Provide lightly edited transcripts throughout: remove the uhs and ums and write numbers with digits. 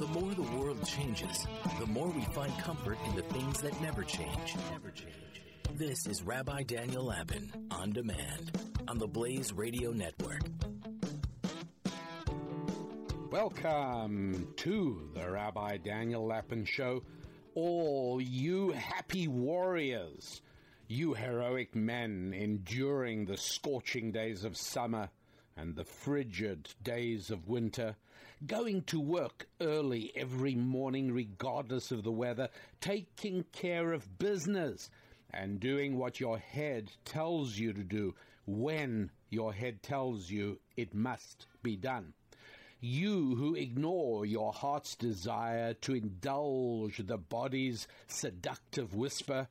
The more the world changes, the more we find comfort in the things that never change. This is Rabbi Daniel Lapin on Demand on the Blaze Radio Network. Welcome to the Rabbi Daniel Lapin Show. All you happy warriors, you heroic men enduring the scorching days of summer and the frigid days of winter, going to work early every morning regardless of the weather, taking care of business and doing what your head tells you to do when your head tells you it must be done. You who ignore your heart's desire to indulge the body's seductive whisper.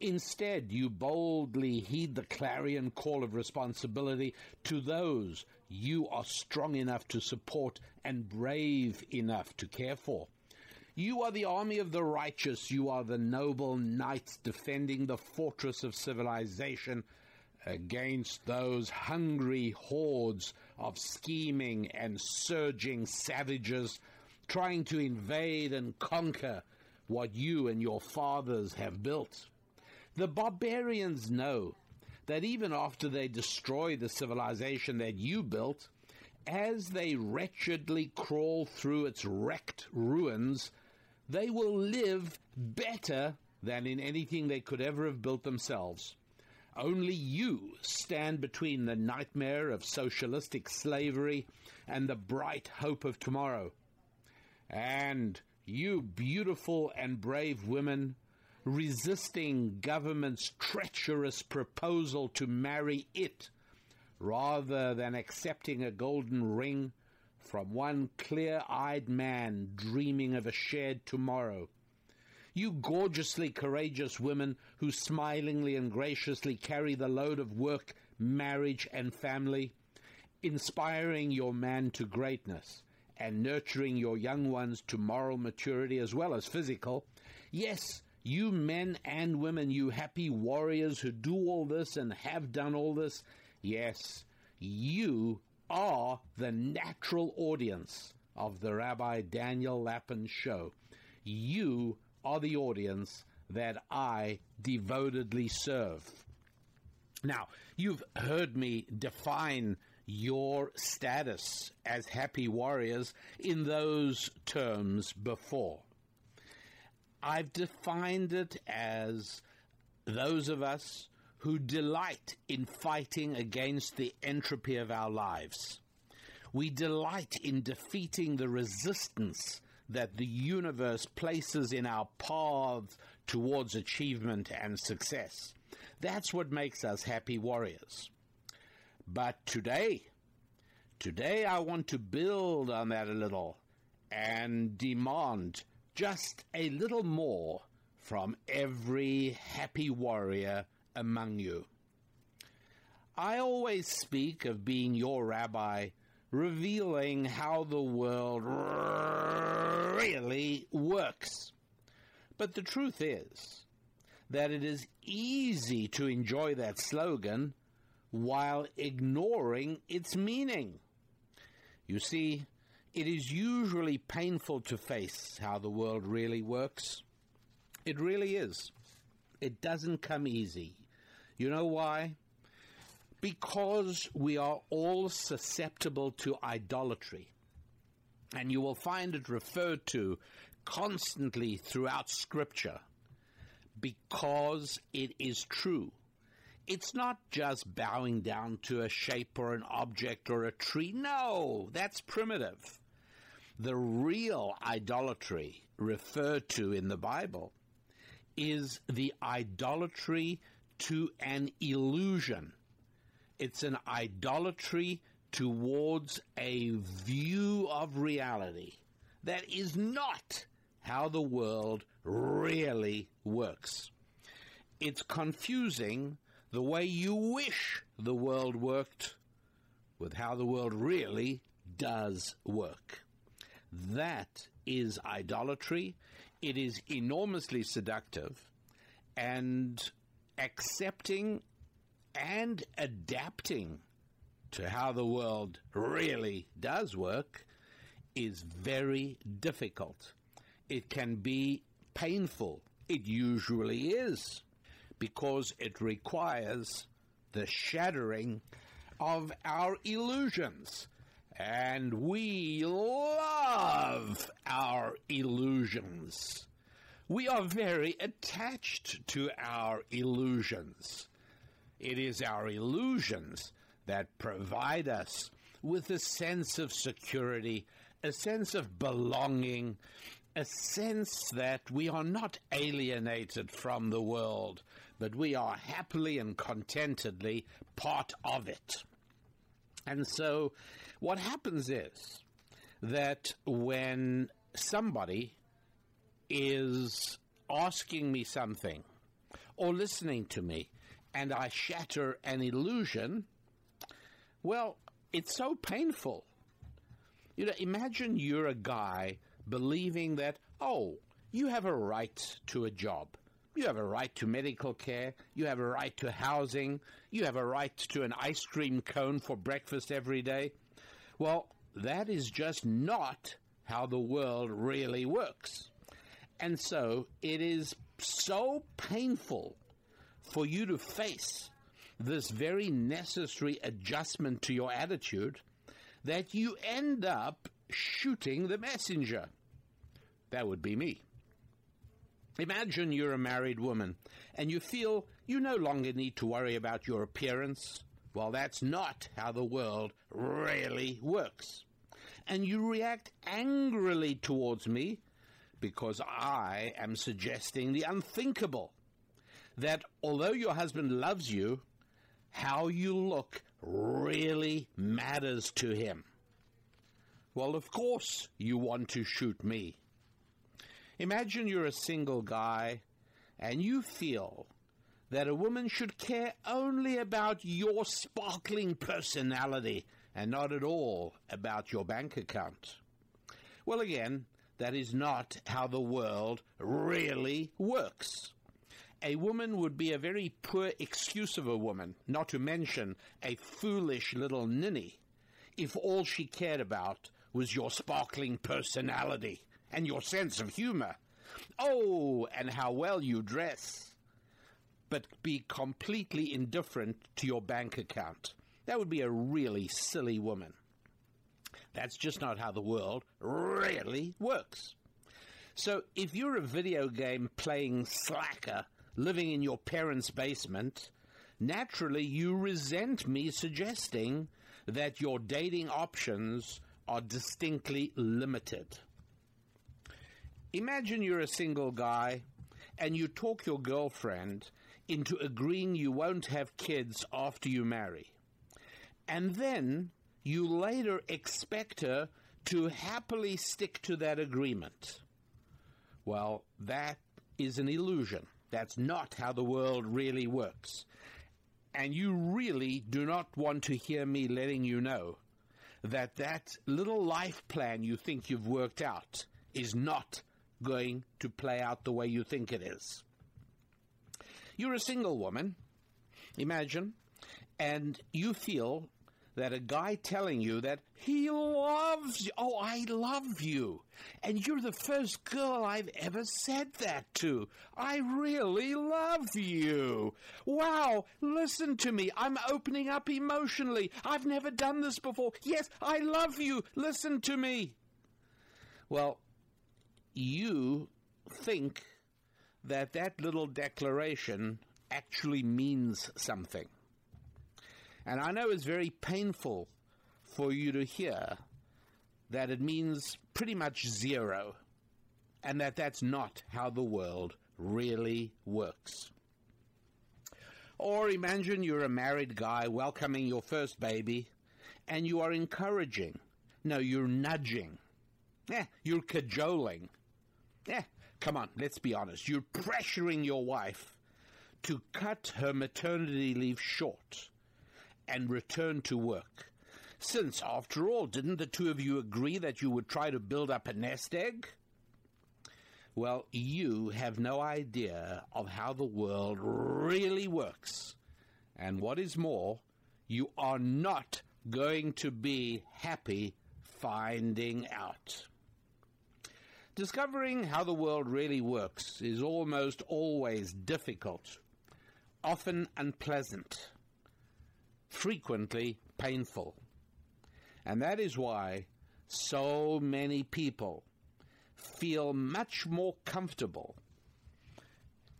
Instead, you boldly heed the clarion call of responsibility to those you are strong enough to support and brave enough to care for. You are the army of the righteous. You are the noble knights defending the fortress of civilization against those hungry hordes of scheming and surging savages trying to invade and conquer what you and your fathers have built. The barbarians know that even after they destroy the civilization that you built, as they wretchedly crawl through its wrecked ruins, they will live better than in anything they could ever have built themselves. Only you stand between the nightmare of socialistic slavery and the bright hope of tomorrow. And you beautiful and brave women, resisting government's treacherous proposal to marry it, rather than accepting a golden ring from one clear-eyed man dreaming of a shared tomorrow. You gorgeously courageous women who smilingly and graciously carry the load of work, marriage, and family, inspiring your man to greatness and nurturing your young ones to moral maturity as well as physical. Yes, you men and women, you happy warriors who do all this and have done all this, yes, you are the natural audience of the Rabbi Daniel Lapin Show. You are the audience that I devotedly serve. Now, you've heard me define your status as happy warriors in those terms before. I've defined it as those of us who delight in fighting against the entropy of our lives. We delight in defeating the resistance that the universe places in our paths towards achievement and success. That's what makes us happy warriors. But today I want to build on that a little and demand just a little more from every happy warrior among you. I always speak of being your rabbi, revealing how the world really works. But the truth is that it is easy to enjoy that slogan while ignoring its meaning. You see, it is usually painful to face how the world really works. It really is. It doesn't come easy. You know why? Because we are all susceptible to idolatry. And you will find it referred to constantly throughout Scripture, because it is true. It's not just bowing down to a shape or an object or a tree. No, that's primitive. The real idolatry referred to in the Bible is the idolatry to an illusion. It's an idolatry towards a view of reality that is not how the world really works. It's confusing the way you wish the world worked with how the world really does work. That is idolatry. It is enormously seductive, and accepting and adapting to how the world really does work is very difficult. It can be painful. It usually is, because it requires the shattering of our illusions. And we love our illusions. We are very attached to our illusions. It is our illusions that provide us with a sense of security, a sense of belonging, a sense that we are not alienated from the world, but we are happily and contentedly part of it. And so what happens is that when somebody is asking me something or listening to me and I shatter an illusion, well, it's so painful. You know, imagine you're a guy believing that, oh, you have a right to a job. You have a right to medical care. You have a right to housing. You have a right to an ice cream cone for breakfast every day. Well, that is just not how the world really works. And so it is so painful for you to face this very necessary adjustment to your attitude that you end up shooting the messenger. That would be me. Imagine you're a married woman and you feel you no longer need to worry about your appearance. Well, that's not how the world really works. And you react angrily towards me because I am suggesting the unthinkable, that although your husband loves you, how you look really matters to him. Well, of course you want to shoot me. Imagine you're a single guy and you feel that a woman should care only about your sparkling personality and not at all about your bank account. Well, again, that is not how the world really works. A woman would be a very poor excuse of a woman, not to mention a foolish little ninny, if all she cared about was your sparkling personality and your sense of humor. Oh, and how well you dress. But be completely indifferent to your bank account. That would be a really silly woman. That's just not how the world really works. So if you're a video game playing slacker living in your parents' basement, naturally you resent me suggesting that your dating options are distinctly limited. Imagine you're a single guy and you talk your girlfriend into agreeing you won't have kids after you marry. And then you later expect her to happily stick to that agreement. Well, that is an illusion. That's not how the world really works. And you really do not want to hear me letting you know that that little life plan you think you've worked out is not going to play out the way you think it is. You're a single woman, imagine, and you feel that a guy telling you that he loves you, oh, I love you, and you're the first girl I've ever said that to. I really love you. Wow, listen to me. I'm opening up emotionally. I've never done this before. Yes, I love you. Listen to me. Well, you think that that little declaration actually means something. And I know it's very painful for you to hear that it means pretty much zero, and that that's not how the world really works. Or imagine you're a married guy welcoming your first baby, and you are encouraging. No, you're nudging. You're cajoling. Come on, let's be honest. You're pressuring your wife to cut her maternity leave short and return to work. Since, after all, didn't the two of you agree that you would try to build up a nest egg? Well, you have no idea of how the world really works. And what is more, you are not going to be happy finding out. Discovering how the world really works is almost always difficult, often unpleasant, frequently painful. And that is why so many people feel much more comfortable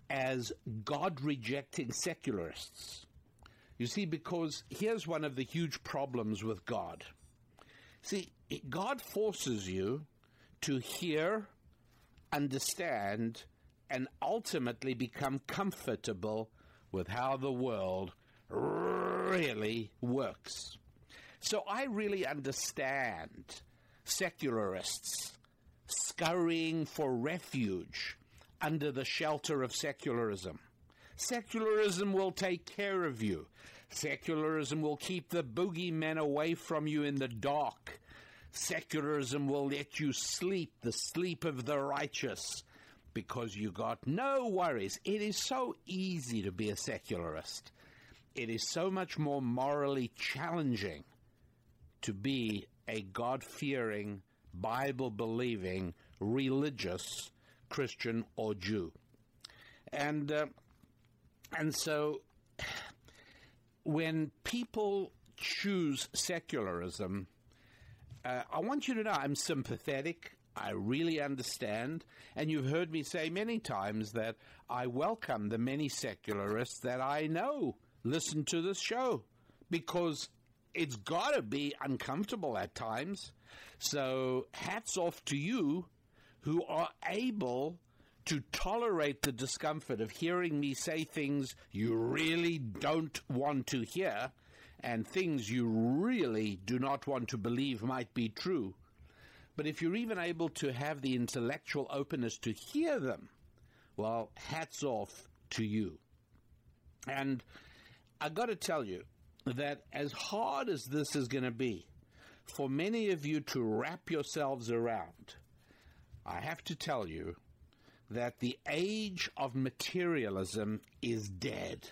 as God-rejecting secularists. You see, because here's one of the huge problems with God. See, God forces you to hear, understand, and ultimately become comfortable with how the world really works. So I really understand secularists scurrying for refuge under the shelter of secularism. Secularism will take care of you. Secularism will keep the boogeymen away from you in the dark. Secularism will let you sleep, the sleep of the righteous, because you got no worries. It is so easy to be a secularist. It is so much more morally challenging to be a God-fearing, Bible-believing, religious Christian or Jew. And so when people choose secularism, I want you to know I'm sympathetic. I really understand. And you've heard me say many times that I welcome the many secularists that I know listen to this show, because it's got to be uncomfortable at times. So hats off to you who are able to tolerate the discomfort of hearing me say things you really don't want to hear and things you really do not want to believe might be true. But if you're even able to have the intellectual openness to hear them, well, hats off to you. And I've got to tell you that as hard as this is going to be for many of you to wrap yourselves around, I have to tell you that the age of materialism is dead.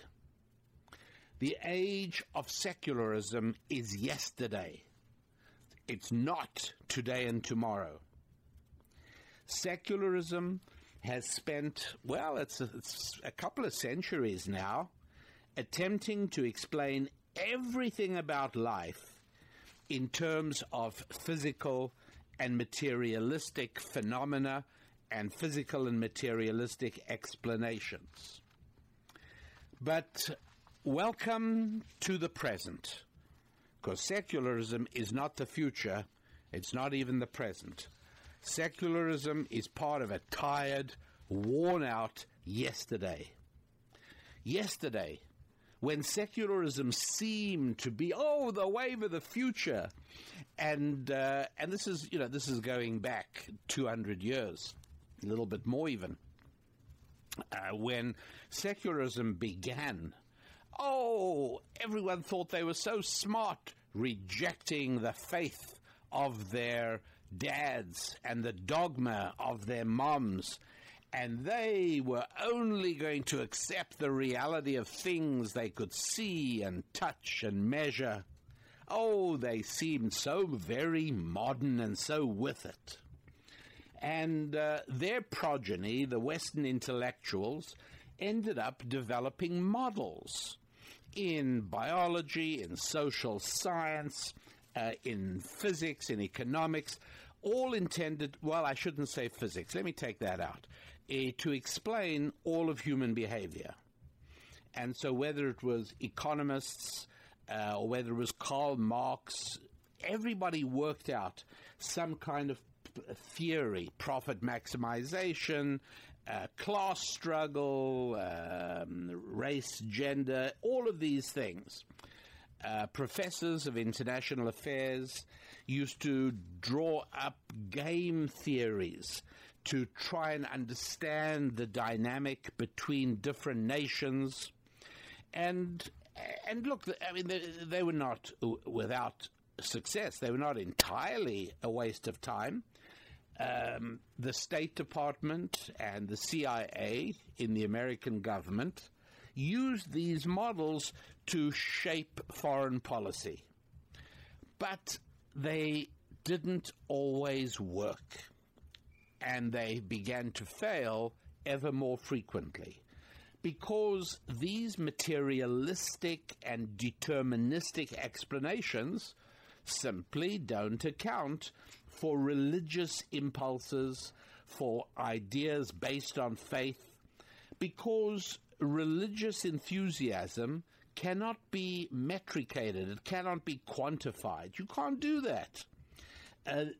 The age of secularism is yesterday. It's not today and tomorrow. Secularism has spent, well, it's a couple of centuries now, attempting to explain everything about life in terms of physical and materialistic phenomena and physical and materialistic explanations. But welcome to the present, because secularism is not the future. It's not even the present. Secularism is part of a tired, worn-out yesterday. Yesterday, when secularism seemed to be, the wave of the future, and this is going back 200 years, a little bit more even, when secularism began. Everyone thought they were so smart, rejecting the faith of their dads and the dogma of their moms. And they were only going to accept the reality of things they could see and touch and measure. They seemed so very modern and so with it. And their progeny, the Western intellectuals, ended up developing models in biology, in social science, in physics, in economics, all intended, well, I shouldn't say physics, let me take that out, to explain all of human behavior. And so whether it was economists or whether it was Karl Marx, everybody worked out some kind of theory, profit maximization, class struggle, race, gender, all of these things. Professors of international affairs used to draw up game theories to try and understand the dynamic between different nations. And look, I mean, they were not without success. They were not entirely a waste of time. The State Department and the CIA in the American government used these models to shape foreign policy. But they didn't always work, and they began to fail ever more frequently, because these materialistic and deterministic explanations simply don't account for religious impulses, for ideas based on faith, because religious enthusiasm cannot be metricated, it cannot be quantified. You can't do that.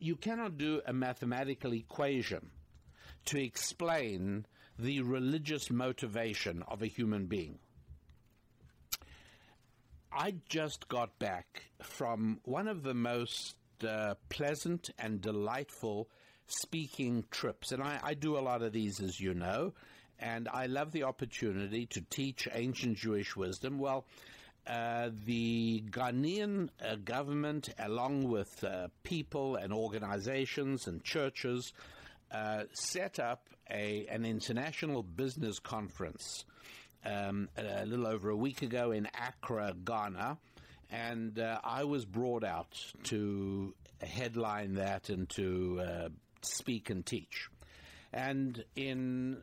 You cannot do a mathematical equation to explain the religious motivation of a human being. I just got back from one of the most pleasant and delightful speaking trips. And I do a lot of these, as you know, and I love the opportunity to teach ancient Jewish wisdom. Well, the Ghanaian government, along with people and organizations and churches, set up an international business conference a little over a week ago in Accra, Ghana, and I was brought out to headline that and to speak and teach. And in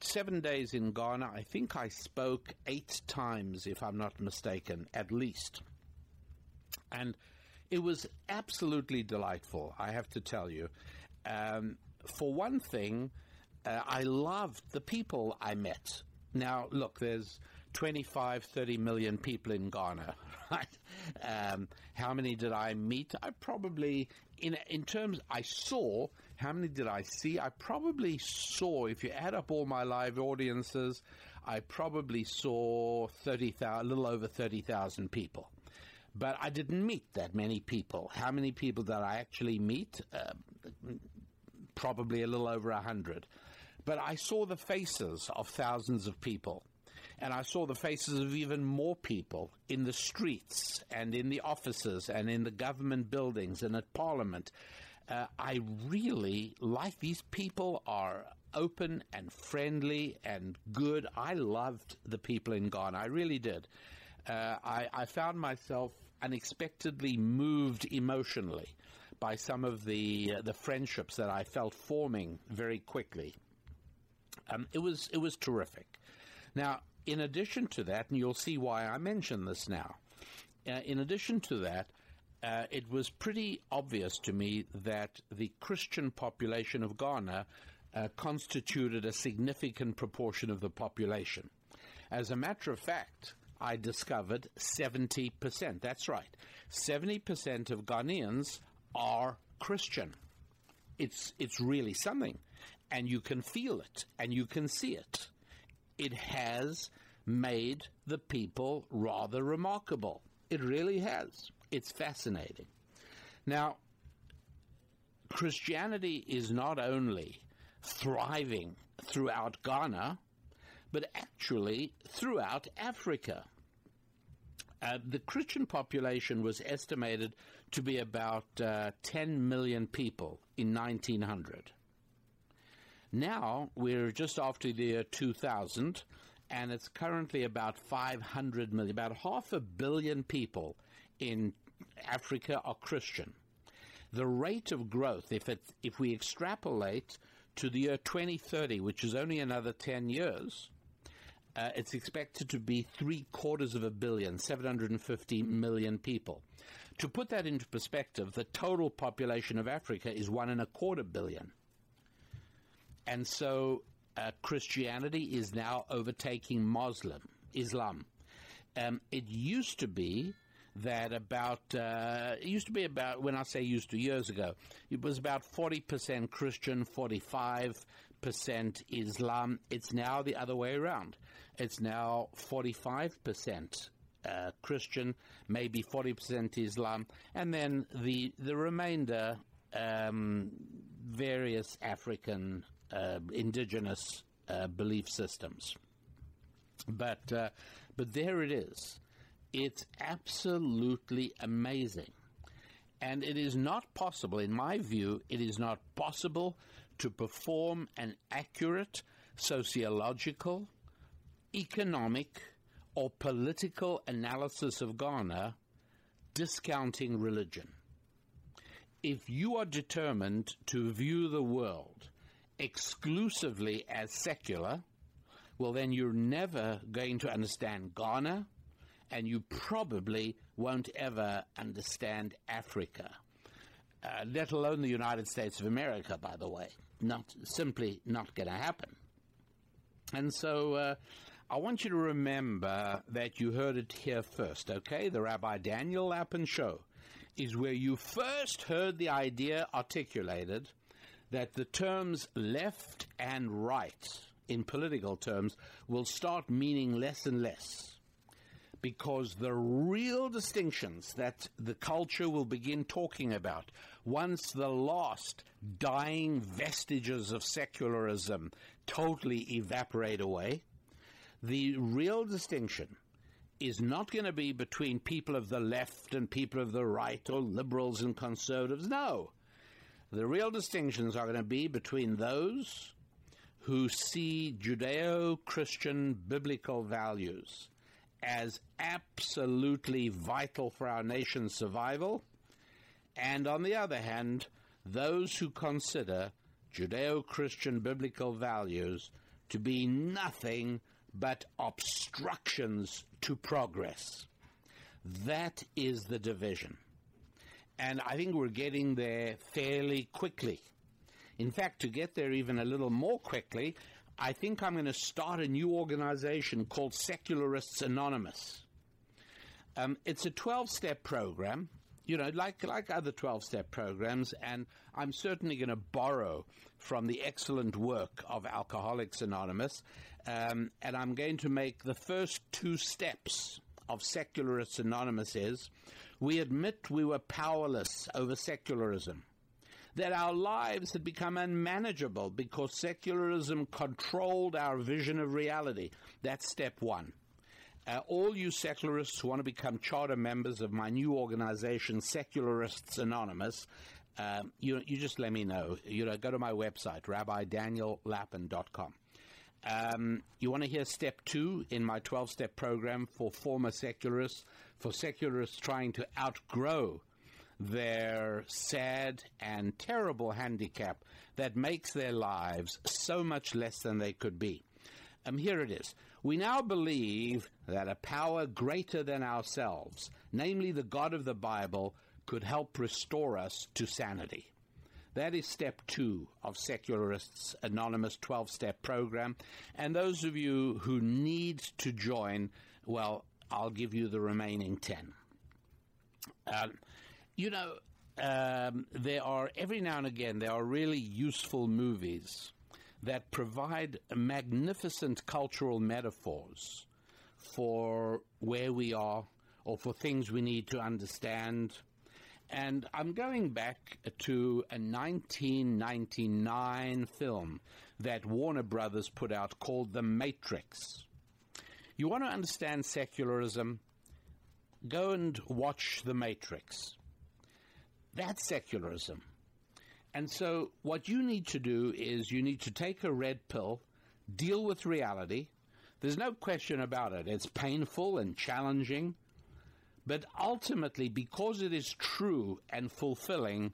7 days in Ghana, I think I spoke 8 times, if I'm not mistaken, at least. And it was absolutely delightful, I have to tell you. For one thing, I loved the people I met. Now, look, there's 25, 30 million people in Ghana, right? How many did I meet? I probably, in terms, I saw, how many did I see? I probably saw, if you add up all my live audiences, I probably saw a little over 30,000 people. But I didn't meet that many people. How many people did I actually meet? Probably a little over 100. But I saw the faces of thousands of people. And I saw the faces of even more people in the streets and in the offices and in the government buildings and at Parliament. I really like these people are open and friendly and good. I loved the people in Ghana. I really did. I found myself unexpectedly moved emotionally by some of the friendships that I felt forming very quickly. It was terrific. Now, in addition to that, and you'll see why I mention this now, in addition to that, it was pretty obvious to me that the Christian population of Ghana constituted a significant proportion of the population. As a matter of fact, I discovered 70%. That's right. 70% of Ghanaians are Christian. It's really something, and you can feel it, and you can see it. It has made the people rather remarkable. It really has. It's fascinating. Now, Christianity is not only thriving throughout Ghana, but actually throughout Africa. The Christian population was estimated to be about 10 million people in 1900. Now, we're just after the year 2000, and it's currently about 500 million, about 500 million people in Africa are Christian. The rate of growth, if we extrapolate to the year 2030, which is only another 10 years, it's expected to be 750 million, 750 million people. To put that into perspective, the total population of Africa is 1.25 billion. And so Christianity is now overtaking Islam. It used to be that about, when I say used to, years ago, it was about 40% Christian, 45% Islam. It's now the other way around. It's now 45% Christian, maybe 40% Islam, and then the remainder various African indigenous belief systems. But there it is. It's absolutely amazing. And it is not possible, in my view, it is not possible to perform an accurate sociological, economic, or political analysis of Ghana discounting religion. if you are determined to view the world exclusively as secular, well, then you're never going to understand Ghana, and you probably won't ever understand Africa, let alone the United States of America, by the way. Simply not going to happen. And so I want you to remember that you heard it here first, okay? The Rabbi Daniel Lapin Show is where you first heard the idea articulated that the terms left and right, in political terms, will start meaning less and less, because the real distinctions that the culture will begin talking about once the last dying vestiges of secularism totally evaporate away, the real distinction is not going to be between people of the left and people of the right, or liberals and conservatives. No. The real distinctions are going to be between those who see Judeo-Christian biblical values as absolutely vital for our nation's survival, and on the other hand, those who consider Judeo-Christian biblical values to be nothing but obstructions to progress. That is the division. And I think we're getting there fairly quickly. In fact, to get there even a little more quickly, I think I'm going to start a new organization called Secularists Anonymous. It's a 12-step program, you know, like other 12-step programs, and I'm certainly going to borrow from the excellent work of Alcoholics Anonymous, and I'm going to make the first two steps of Secularists Anonymous is, we admit we were powerless over secularism, that our lives had become unmanageable because secularism controlled our vision of reality. That's step one. All you secularists who want to become charter members of my new organization, Secularists Anonymous, you just let me know. You know, go to my website, rabbidaniellapin.com. You want to hear step two in my 12-step program for former secularists, for secularists trying to outgrow their sad and terrible handicap that makes their lives so much less than they could be. Here it is. We now believe that a power greater than ourselves, namely the God of the Bible, could help restore us to sanity. That is step two of Secularists Anonymous 12-step program. And those of you who need to join, well, I'll give you the remaining 10. There are, every now and again, there are really useful movies that provide magnificent cultural metaphors for where we are or for things we need to understand. And I'm going back to a 1999 film that Warner Brothers put out called The Matrix. You want to understand secularism? Go and watch The Matrix. That's secularism. And so what you need to do is you need to take a red pill, deal with reality. There's no question about it. It's painful and challenging. But ultimately, because it is true and fulfilling,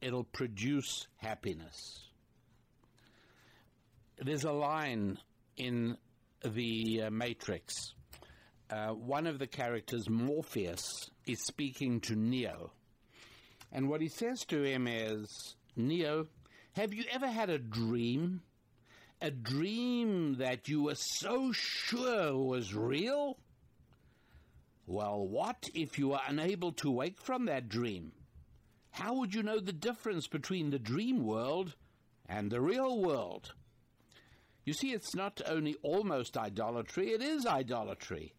it'll produce happiness. There's a line in The Matrix. One of the characters, Morpheus, is speaking to Neo. And what he says to him is, Neo, have you ever had a dream? A dream that you were so sure was real? Well, what if you were unable to wake from that dream? How would you know the difference between the dream world and the real world? You see, it's not only almost idolatry, it is idolatry.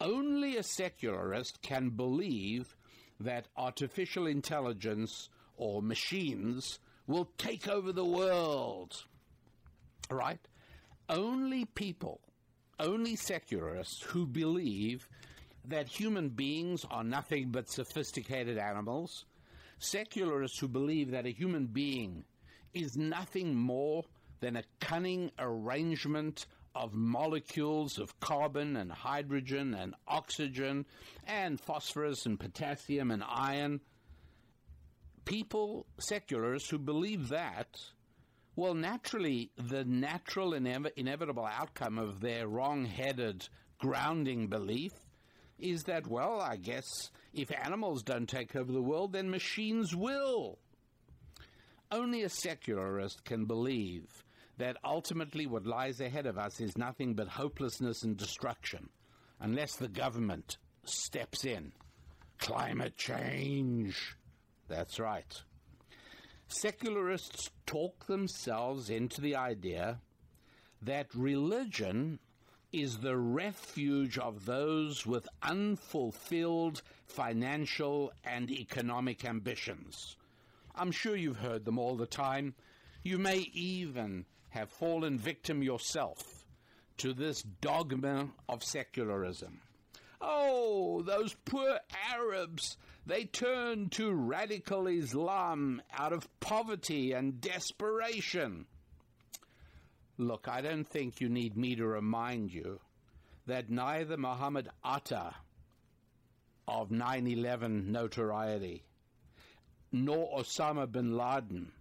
Only a secularist can believe that artificial intelligence or machines will take over the world, right? Only people, only secularists who believe that human beings are nothing but sophisticated animals, secularists who believe that a human being is nothing more than a cunning arrangement of molecules of carbon and hydrogen and oxygen and phosphorus and potassium and iron. people, seculars, who believe that, well, naturally, the natural and inevitable outcome of their wrong-headed grounding belief is that, well, I guess if animals don't take over the world, then machines will. Only a secularist can believe that ultimately what lies ahead of us is nothing but hopelessness and destruction, unless the government steps in. Climate change. That's right. Secularists talk themselves into the idea that religion is the refuge of those with unfulfilled financial and economic ambitions. I'm sure you've heard them all the time. You may even have fallen victim yourself to this dogma of secularism. Oh, those poor Arabs, they turned to radical Islam out of poverty and desperation. Look, I don't think you need me to remind you that neither Muhammad Atta of 9/11 notoriety nor Osama bin Laden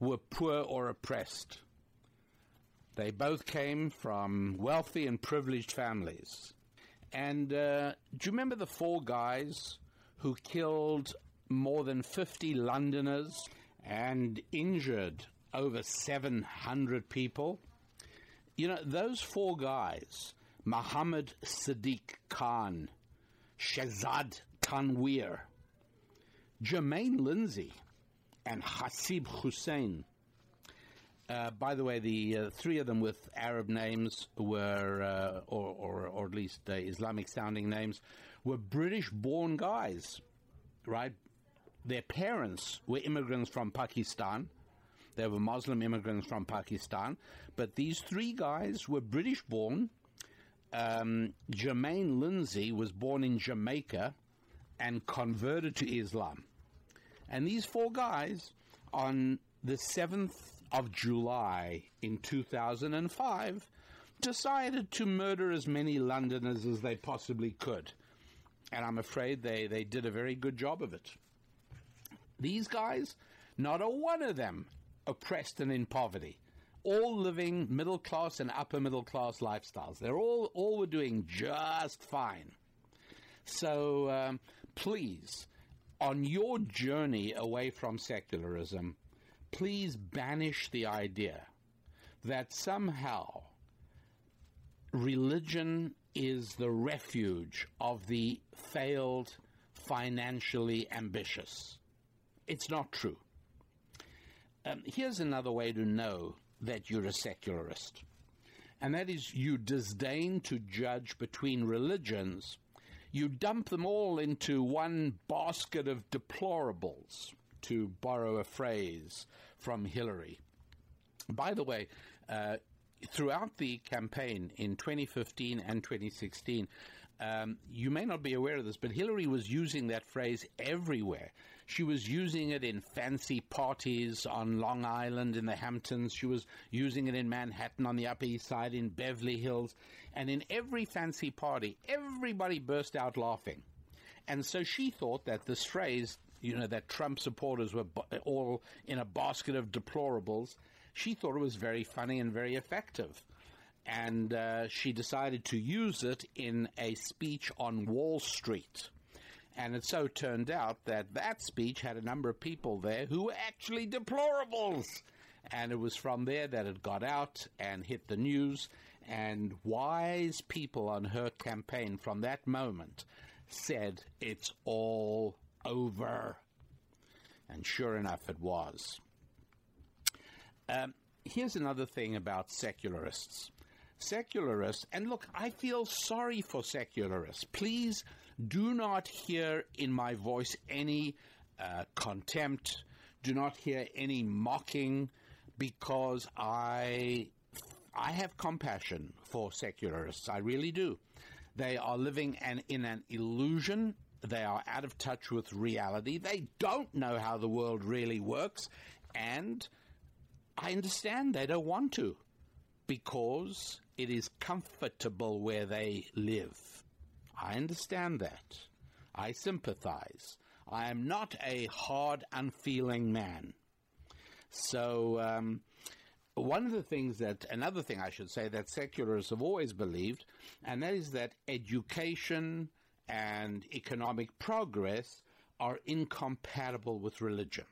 were poor or oppressed. They both came from wealthy and privileged families. And do you remember the four guys who killed more than 50 Londoners and injured over 700 people? You know, those four guys, Muhammad Sadiq Khan, Shehzad Tanwir, Jermaine Lindsay, and Hasib Hussain. By the way, the three of them with Arab names were, or at least Islamic-sounding names, were British-born guys, right? Their parents were immigrants from Pakistan. They were Muslim immigrants from Pakistan. But these three guys were British-born. Jermaine Lindsay was born in Jamaica and converted to Islam. And these four guys, on the 7th of July in 2005, decided to murder as many Londoners as they possibly could. And I'm afraid they did a very good job of it. These guys, not a one of them oppressed and in poverty, all living middle class and upper middle class lifestyles. They're all were doing just fine. So please, on your journey away from secularism, please banish the idea that somehow religion is the refuge of the failed, financially ambitious. It's not true. Here's another way to know that you're a secularist, and that is you disdain to judge between religions. You dump them all into one basket of deplorables, to borrow a phrase from Hillary. By the way, throughout the campaign in 2015 and 2016, you may not be aware of this, but Hillary was using that phrase everywhere. She was using it in fancy parties on Long Island, in the Hamptons. She was using it in Manhattan, on the Upper East Side, in Beverly Hills. And in every fancy party, everybody burst out laughing. And so she thought that this phrase, you know, that Trump supporters were all in a basket of deplorables, she thought it was very funny and very effective. And she decided to use it in a speech on Wall Street. And it so turned out that that speech had a number of people there who were actually deplorables. And it was from there that it got out and hit the news. And wise people on her campaign from that moment said, it's all over. And sure enough, it was. Here's another thing about secularists. Secularists, and look, I feel sorry for secularists. Please do not hear in my voice any contempt. Do not hear any mocking, because I have compassion for secularists. I really do. They are living in an illusion. They are out of touch with reality. They don't know how the world really works. And I understand they don't want to, because it is comfortable where they live. I understand that. I sympathize. I am not a hard, unfeeling man. So one of the things that, another thing I should say, that secularists have always believed, and that is that education and economic progress are incompatible with religion.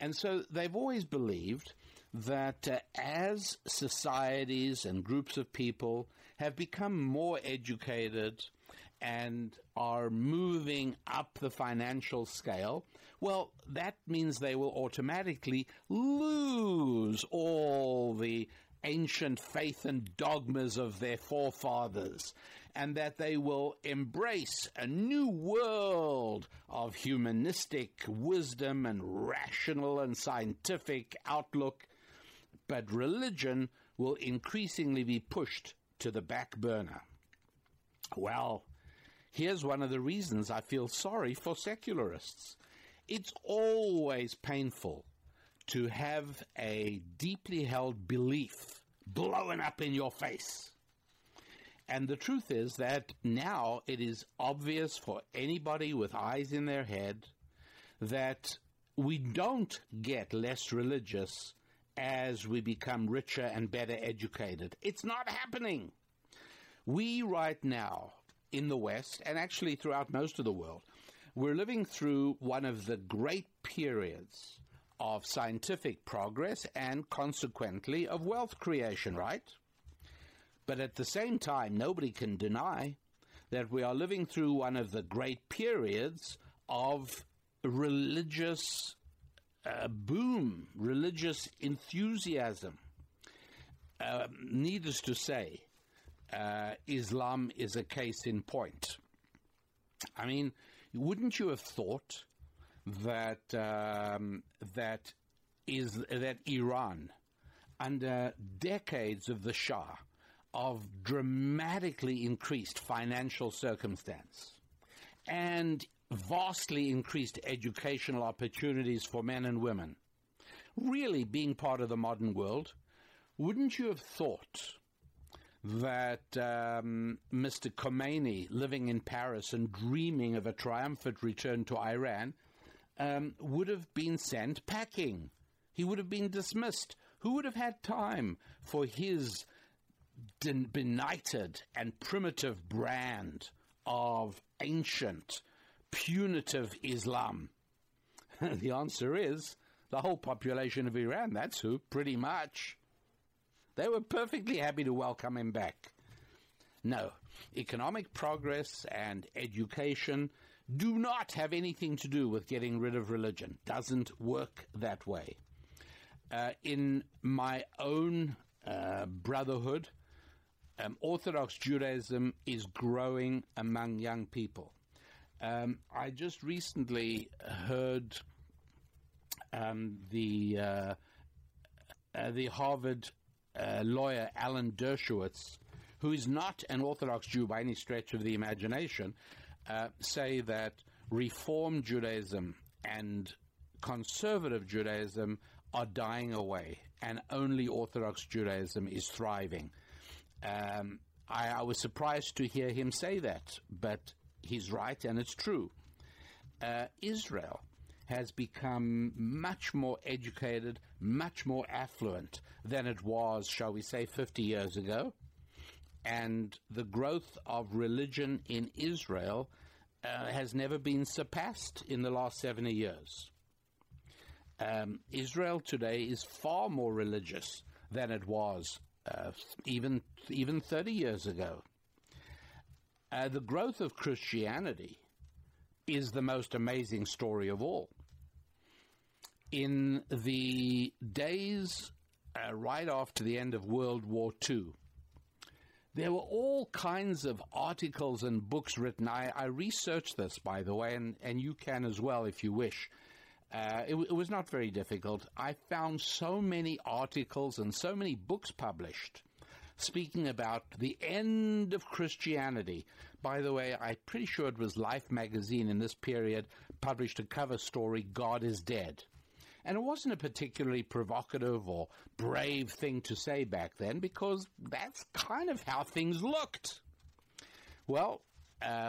And so they've always believed that as societies and groups of people have become more educated and are moving up the financial scale, well, that means they will automatically lose all the ancient faith and dogmas of their forefathers, and that they will embrace a new world of humanistic wisdom and rational and scientific outlook, but religion will increasingly be pushed to the back burner. Well, here's one of the reasons I feel sorry for secularists. It's always painful to have a deeply held belief blown up in your face. And the truth is that now it is obvious for anybody with eyes in their head that we don't get less religious as we become richer and better educated. It's not happening. We right now in the West, and actually throughout most of the world, we're living through one of the great periods of scientific progress and consequently of wealth creation, right? But at the same time, nobody can deny that we are living through one of the great periods of religious boom, religious enthusiasm. Needless to say, Islam is a case in point. I mean, wouldn't you have thought that that Iran, under decades of the Shah, of dramatically increased financial circumstance and vastly increased educational opportunities for men and women, really being part of the modern world, wouldn't you have thought that Mr. Khomeini, living in Paris and dreaming of a triumphant return to Iran, would have been sent packing? He would have been dismissed. Who would have had time for his benighted and primitive brand of ancient, punitive Islam? The answer is the whole population of Iran. That's who, pretty much. They were perfectly happy to welcome him back. No, economic progress and education do not have anything to do with getting rid of religion. Doesn't work that way. In my own brotherhood, Orthodox Judaism is growing among young people. I just recently heard the Harvard lawyer Alan Dershowitz, who is not an Orthodox Jew by any stretch of the imagination, say that Reform Judaism and Conservative Judaism are dying away and only Orthodox Judaism is thriving. I was surprised to hear him say that, but he's right and it's true. Israel has become much more educated, much more affluent than it was, shall we say, 50 years ago. And the growth of religion in Israel has never been surpassed in the last 70 years. Israel today is far more religious than it was even 30 years ago. The growth of Christianity is the most amazing story of all. In the days right after the end of World War II, there were all kinds of articles and books written. I researched this, by the way, and you can as well if you wish. It was not very difficult. I found so many articles and so many books published speaking about the end of Christianity. By the way, I'm pretty sure it was Life magazine in this period published a cover story, God is Dead. And it wasn't a particularly provocative or brave thing to say back then, because that's kind of how things looked. Well,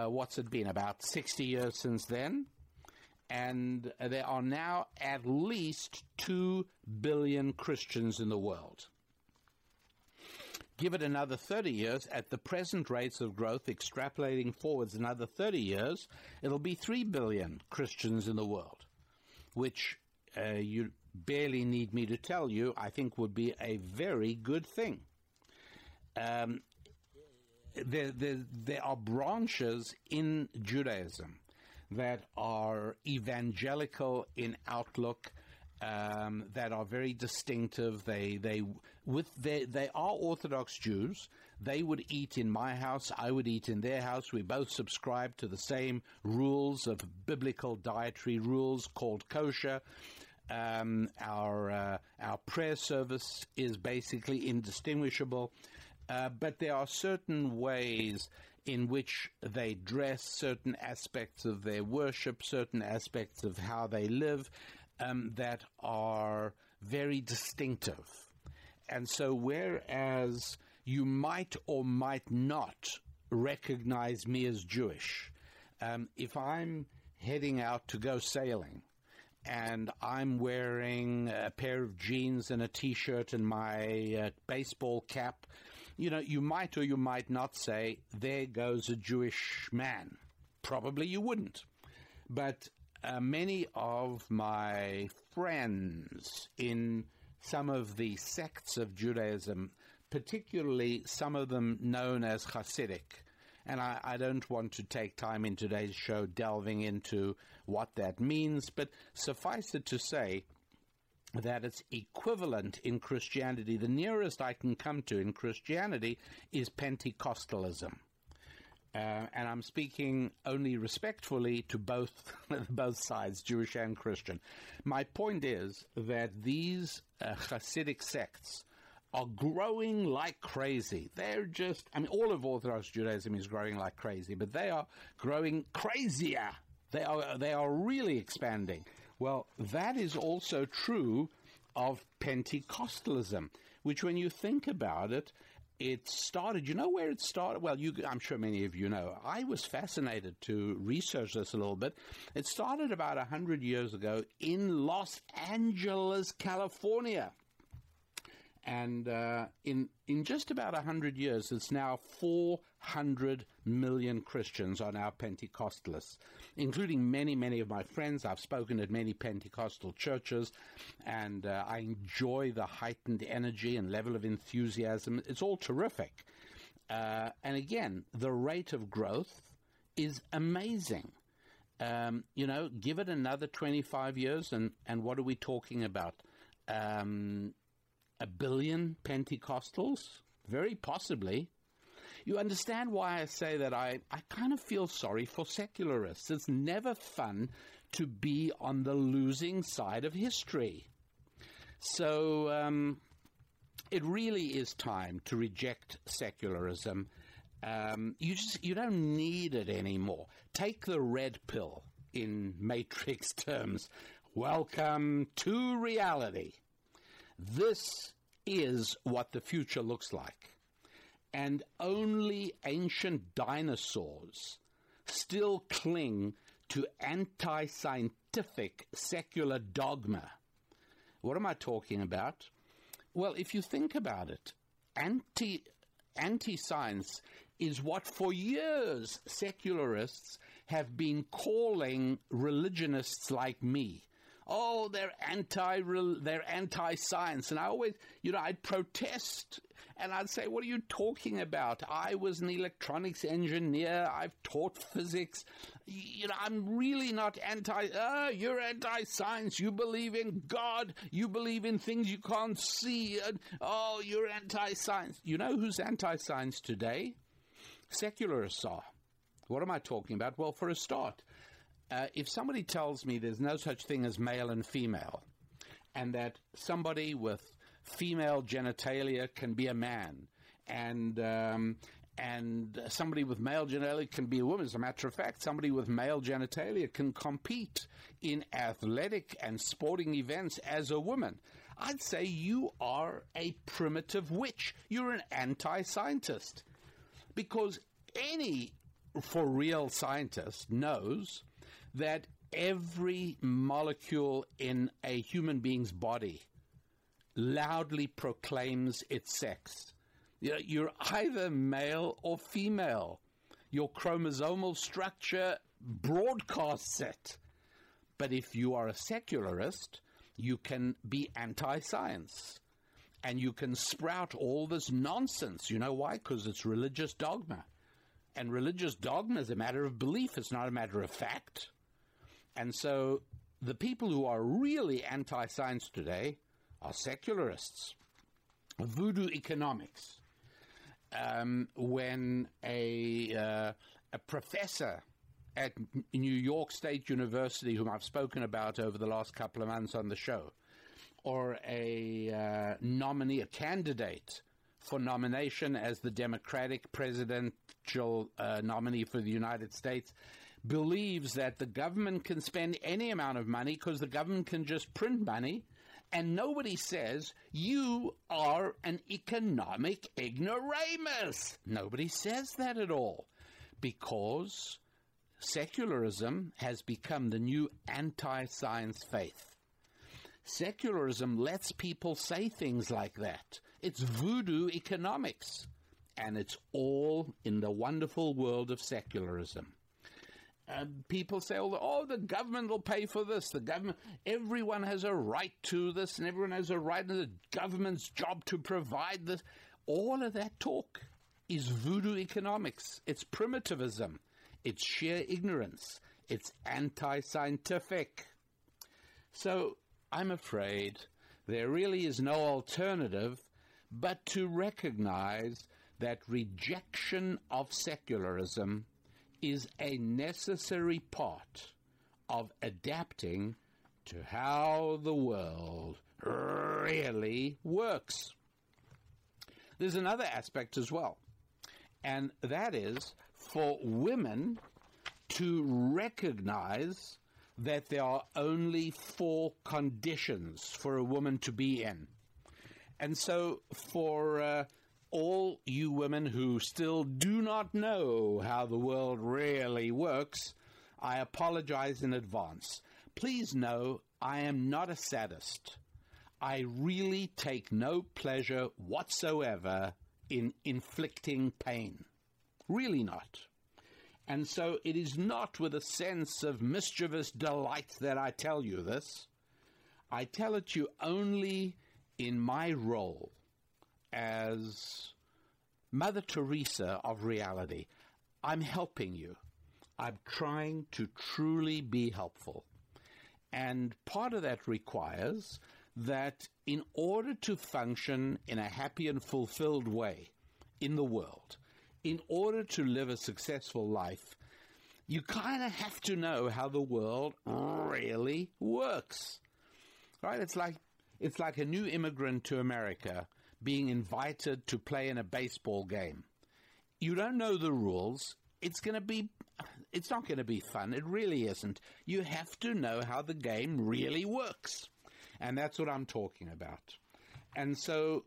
what's it been, about 60 years since then? and there are now at least 2 billion Christians in the world. Give it another 30 years at the present rates of growth, extrapolating forwards another 30 years, it'll be 3 billion Christians in the world, which you barely need me to tell you, I think would be a very good thing. There are branches in Judaism that are evangelical in outlook, that are very distinctive. They are Orthodox Jews. They would eat in my house. I would eat in their house. We both subscribe to the same rules of biblical dietary rules called kosher. Our prayer service is basically indistinguishable. But there are certain ways in which they dress, certain aspects of their worship, certain aspects of how they live, that are very distinctive. And so whereas you might or might not recognize me as Jewish, if I'm heading out to go sailing, and I'm wearing a pair of jeans and a T-shirt and my baseball cap, you know, you might or you might not say, there goes a Jewish man. Probably you wouldn't. But many of my friends in some of the sects of Judaism, particularly some of them known as Hasidic, and I don't want to take time in today's show delving into what that means, but suffice it to say that it's equivalent in Christianity. The nearest I can come to in Christianity is Pentecostalism. And I'm speaking only respectfully to both sides, Jewish and Christian. My point is that these Hasidic sects are growing like crazy. They're just, I mean, all of Orthodox Judaism is growing like crazy, but they are growing crazier. They are really expanding. Well, that is also true of Pentecostalism, which when you think about it, it started, you know where it started? Well, I'm sure many of you know. I was fascinated to research this a little bit. It started about 100 years ago in Los Angeles, California. And in just about 100 years, it's now 400 million Christians are now Pentecostalists, including many, many of my friends. I've spoken at many Pentecostal churches, and I enjoy the heightened energy and level of enthusiasm. It's all terrific. And again, the rate of growth is amazing. You know, give it another 25 years, and what are we talking about? 1 billion Pentecostals? Very possibly. You understand why I say that I kind of feel sorry for secularists. It's never fun to be on the losing side of history. So it really is time to reject secularism. You don't need it anymore. Take the red pill in Matrix terms. Welcome to reality. This is what the future looks like. And only ancient dinosaurs still cling to anti-scientific secular dogma. What am I talking about? Well, if you think about it, anti-science is what for years secularists have been calling religionists like me. Oh, they're anti-science. And I always, you know, I'd protest and I'd say, what are you talking about? I was an electronics engineer. I've taught physics. You know, I'm really not you're anti-science. You believe in God. You believe in things you can't see. And, oh, you're anti-science. You know who's anti-science today? Secularists are. What am I talking about? Well, for a start, if somebody tells me there's no such thing as male and female, and that somebody with female genitalia can be a man, and somebody with male genitalia can be a woman. As a matter of fact, somebody with male genitalia can compete in athletic and sporting events as a woman, I'd say you are a primitive witch. You're an anti-scientist. Because any for real scientist knows that every molecule in a human being's body loudly proclaims its sex. You're either male or female. Your chromosomal structure broadcasts it. But if you are a secularist, you can be anti-science. And you can sprout all this nonsense. You know why? Because it's religious dogma. And religious dogma is a matter of belief. It's not a matter of fact. And so the people who are really anti-science today are secularists. Voodoo economics. When a professor at New York State University, whom I've spoken about over the last couple of months on the show, or a nominee, a candidate for nomination as the Democratic presidential nominee for the United States, believes that the government can spend any amount of money because the government can just print money, and nobody says, you are an economic ignoramus. Nobody says that at all, because secularism has become the new anti-science faith. Secularism lets people say things like that. It's voodoo economics, and it's all in the wonderful world of secularism. People say, oh, the government will pay for this. The government, everyone has a right to this, and everyone has a right to the government's job to provide this. All of that talk is voodoo economics. It's primitivism. It's sheer ignorance. It's anti-scientific. So I'm afraid there really is no alternative but to recognize that rejection of secularism is a necessary part of adapting to how the world really works. There's another aspect as well, and that is for women to recognize that there are only four conditions for a woman to be in. And so for all you women who still do not know how the world really works, I apologize in advance. Please know I am not a sadist. I really take no pleasure whatsoever in inflicting pain. Really not. And so it is not with a sense of mischievous delight that I tell you this. I tell it you only in my role as Mother Teresa of reality. I'm helping you. I'm trying to truly be helpful. And part of that requires that in order to function in a happy and fulfilled way in the world, in order to live a successful life, you kind of have to know how the world really works, right? It's like a new immigrant to America being invited to play in a baseball game. You don't know the rules. It's not going to be fun. It really isn't. You have to know how the game really works, and that's what I'm talking about. And so,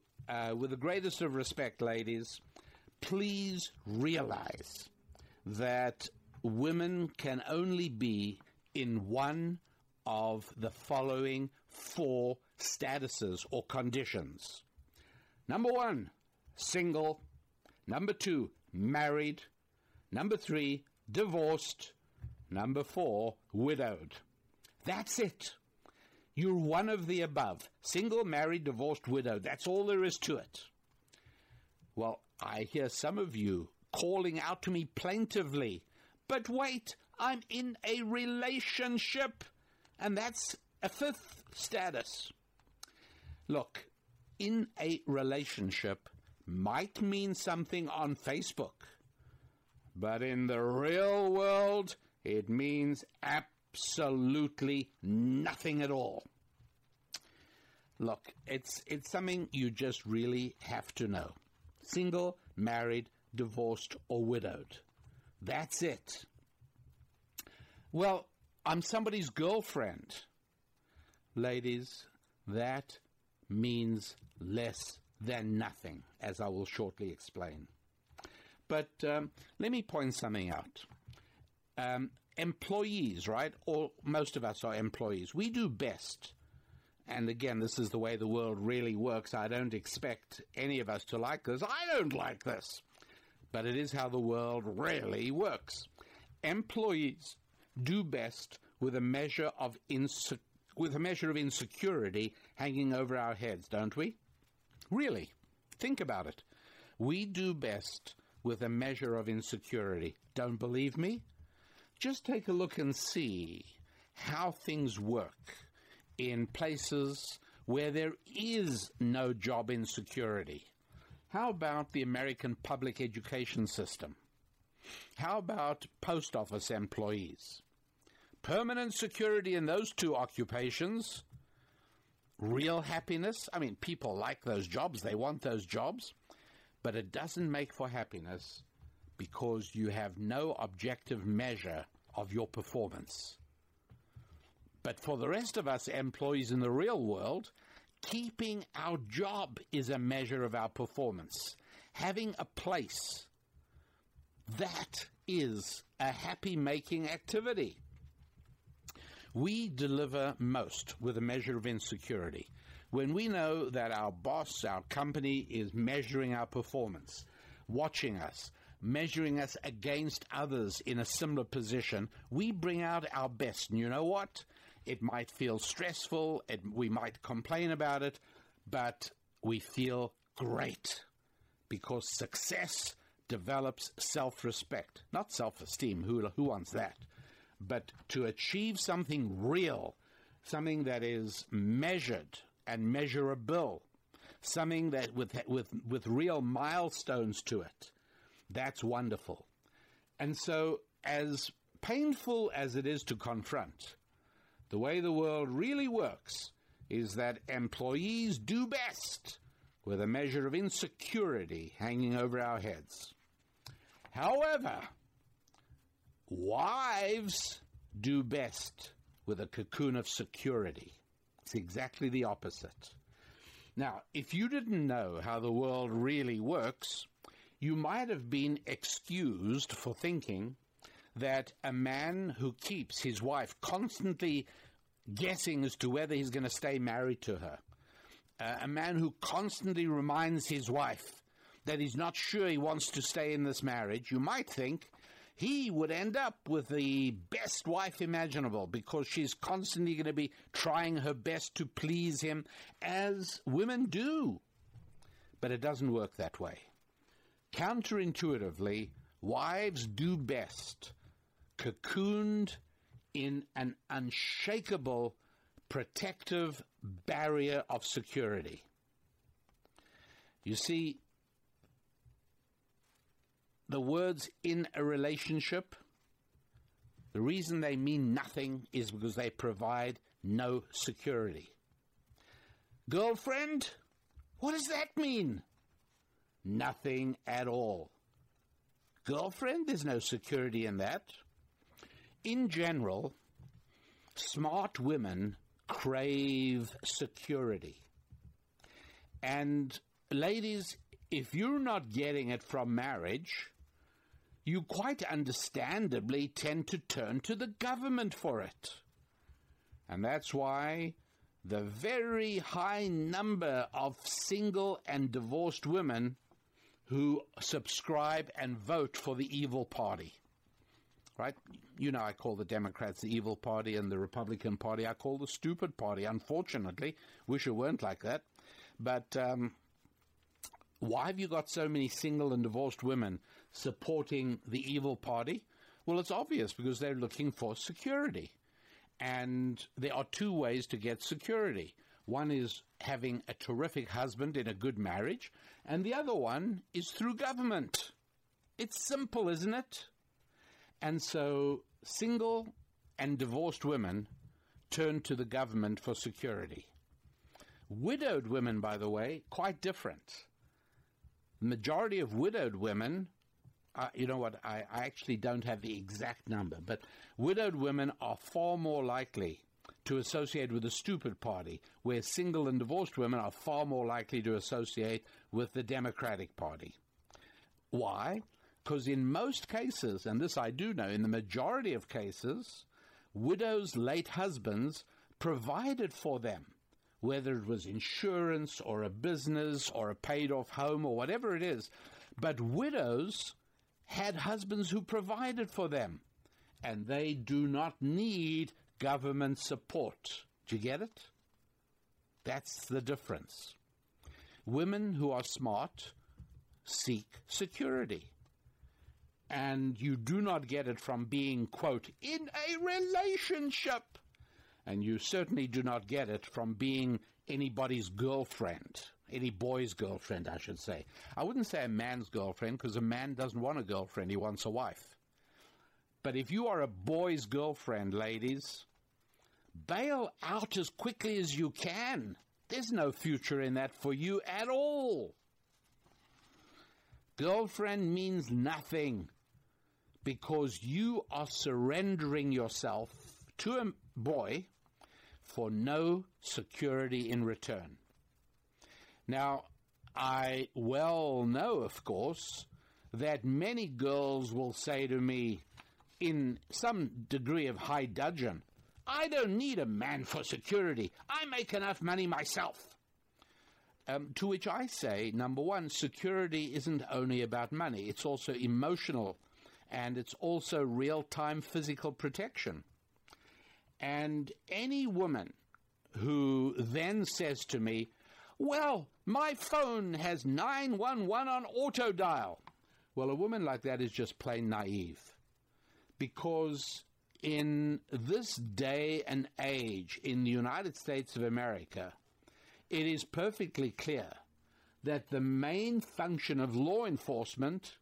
with the greatest of respect, ladies, please realize that women can only be in one of the following four statuses or conditions. Number one, single. Number two, married. Number three, divorced. Number four, widowed. That's it. You're one of the above. Single, married, divorced, widowed. That's all there is to it. Well, I hear some of you calling out to me plaintively, but wait, I'm in a relationship, and that's a fifth status. Look, in a relationship might mean something on Facebook, but in the real world, it means absolutely nothing at all. Look, it's something you just really have to know. Single, married, divorced, or widowed. That's it. Well, I'm somebody's girlfriend. Ladies, that means less than nothing, as I will shortly explain. But let me point something out. employees, right? Or most of us are employees. We do best. And again, this is the way the world really works. I don't expect any of us to like this. I don't like this. But it is how the world really works. Employees do best with a measure of insecurity hanging over our heads, don't we? Really, think about it. We do best with a measure of insecurity. Don't believe me? Just take a look and see how things work in places where there is no job insecurity. How about the American public education system? How about post office employees? Permanent security in those two occupations, real happiness. I mean, people like those jobs. They want those jobs. But it doesn't make for happiness because you have no objective measure of your performance. But for the rest of us employees in the real world, keeping our job is a measure of our performance. Having a place, that is a happy-making activity. We deliver most with a measure of insecurity. When we know that our boss, our company, is measuring our performance, watching us, measuring us against others in a similar position, we bring out our best. And you know what? It might feel stressful, we might complain about it, but we feel great because success develops self-respect, not self-esteem. Who wants that? But to achieve something real, something that is measured and measurable, something that with real milestones to it, that's wonderful. And so as painful as it is to confront, the way the world really works is that employees do best with a measure of insecurity hanging over our heads. However, wives do best with a cocoon of security. It's exactly the opposite. Now, if you didn't know how the world really works, you might have been excused for thinking that a man who keeps his wife constantly guessing as to whether he's going to stay married to her, a man who constantly reminds his wife that he's not sure he wants to stay in this marriage, you might think he would end up with the best wife imaginable because she's constantly going to be trying her best to please him, as women do. But it doesn't work that way. Counterintuitively, wives do best cocooned in an unshakable, protective barrier of security. You see, the words "in a relationship," the reason they mean nothing is because they provide no security. Girlfriend, what does that mean? Nothing at all. Girlfriend, there's no security in that. In general, smart women crave security. And ladies, if you're not getting it from marriage, you quite understandably tend to turn to the government for it. And that's why the very high number of single and divorced women who subscribe and vote for the evil party, right? You know, I call the Democrats the evil party and the Republican Party I call the stupid party, unfortunately. Wish it weren't like that. But why have you got so many single and divorced women supporting the evil party? Well, it's obvious, because they're looking for security. And there are two ways to get security. One is having a terrific husband in a good marriage, and the other one is through government. It's simple, isn't it? And so single and divorced women turn to the government for security. Widowed women, by the way, quite different. The majority of widowed women, you know what, I actually don't have the exact number, but widowed women are far more likely to associate with the stupid party, where single and divorced women are far more likely to associate with the Democratic Party. Why? Because in most cases, and this I do know, in the majority of cases, widows' late husbands provided for them, whether it was insurance or a business or a paid-off home or whatever it is. But widows had husbands who provided for them, and they do not need government support. Do you get it? That's the difference. Women who are smart seek security, and you do not get it from being, quote, in a relationship, and you certainly do not get it from being anybody's girlfriend, any boy's girlfriend, I should say. I wouldn't say a man's girlfriend, because a man doesn't want a girlfriend, he wants a wife. But if you are a boy's girlfriend, ladies, bail out as quickly as you can. There's no future in that for you at all. Girlfriend means nothing, because you are surrendering yourself to a boy for no security in return. Now, I well know, of course, that many girls will say to me in some degree of high dudgeon, I don't need a man for security. I make enough money myself. To which I say, number one, security isn't only about money. It's also emotional, and it's also real-time physical protection. And any woman who then says to me, well, my phone has 911 on auto dial. Well, a woman like that is just plain naive, because in this day and age in the United States of America, it is perfectly clear that the main function of law enforcement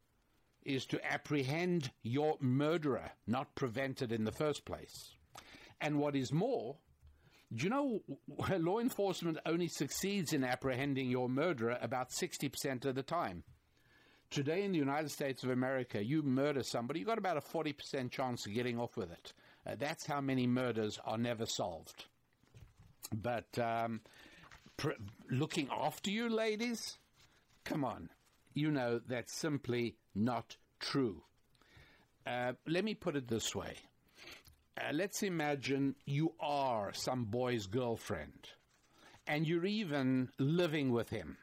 is to apprehend your murderer, not prevent it in the first place. And what is more, do you know law enforcement only succeeds in apprehending your murderer about 60% of the time? Today in the United States of America, you murder somebody, you've got about a 40% chance of getting off with it. That's how many murders are never solved. But looking after you, ladies, come on. You know that's simply not true. Let me put it this way. Let's imagine you are some boy's girlfriend, and you're even living with him.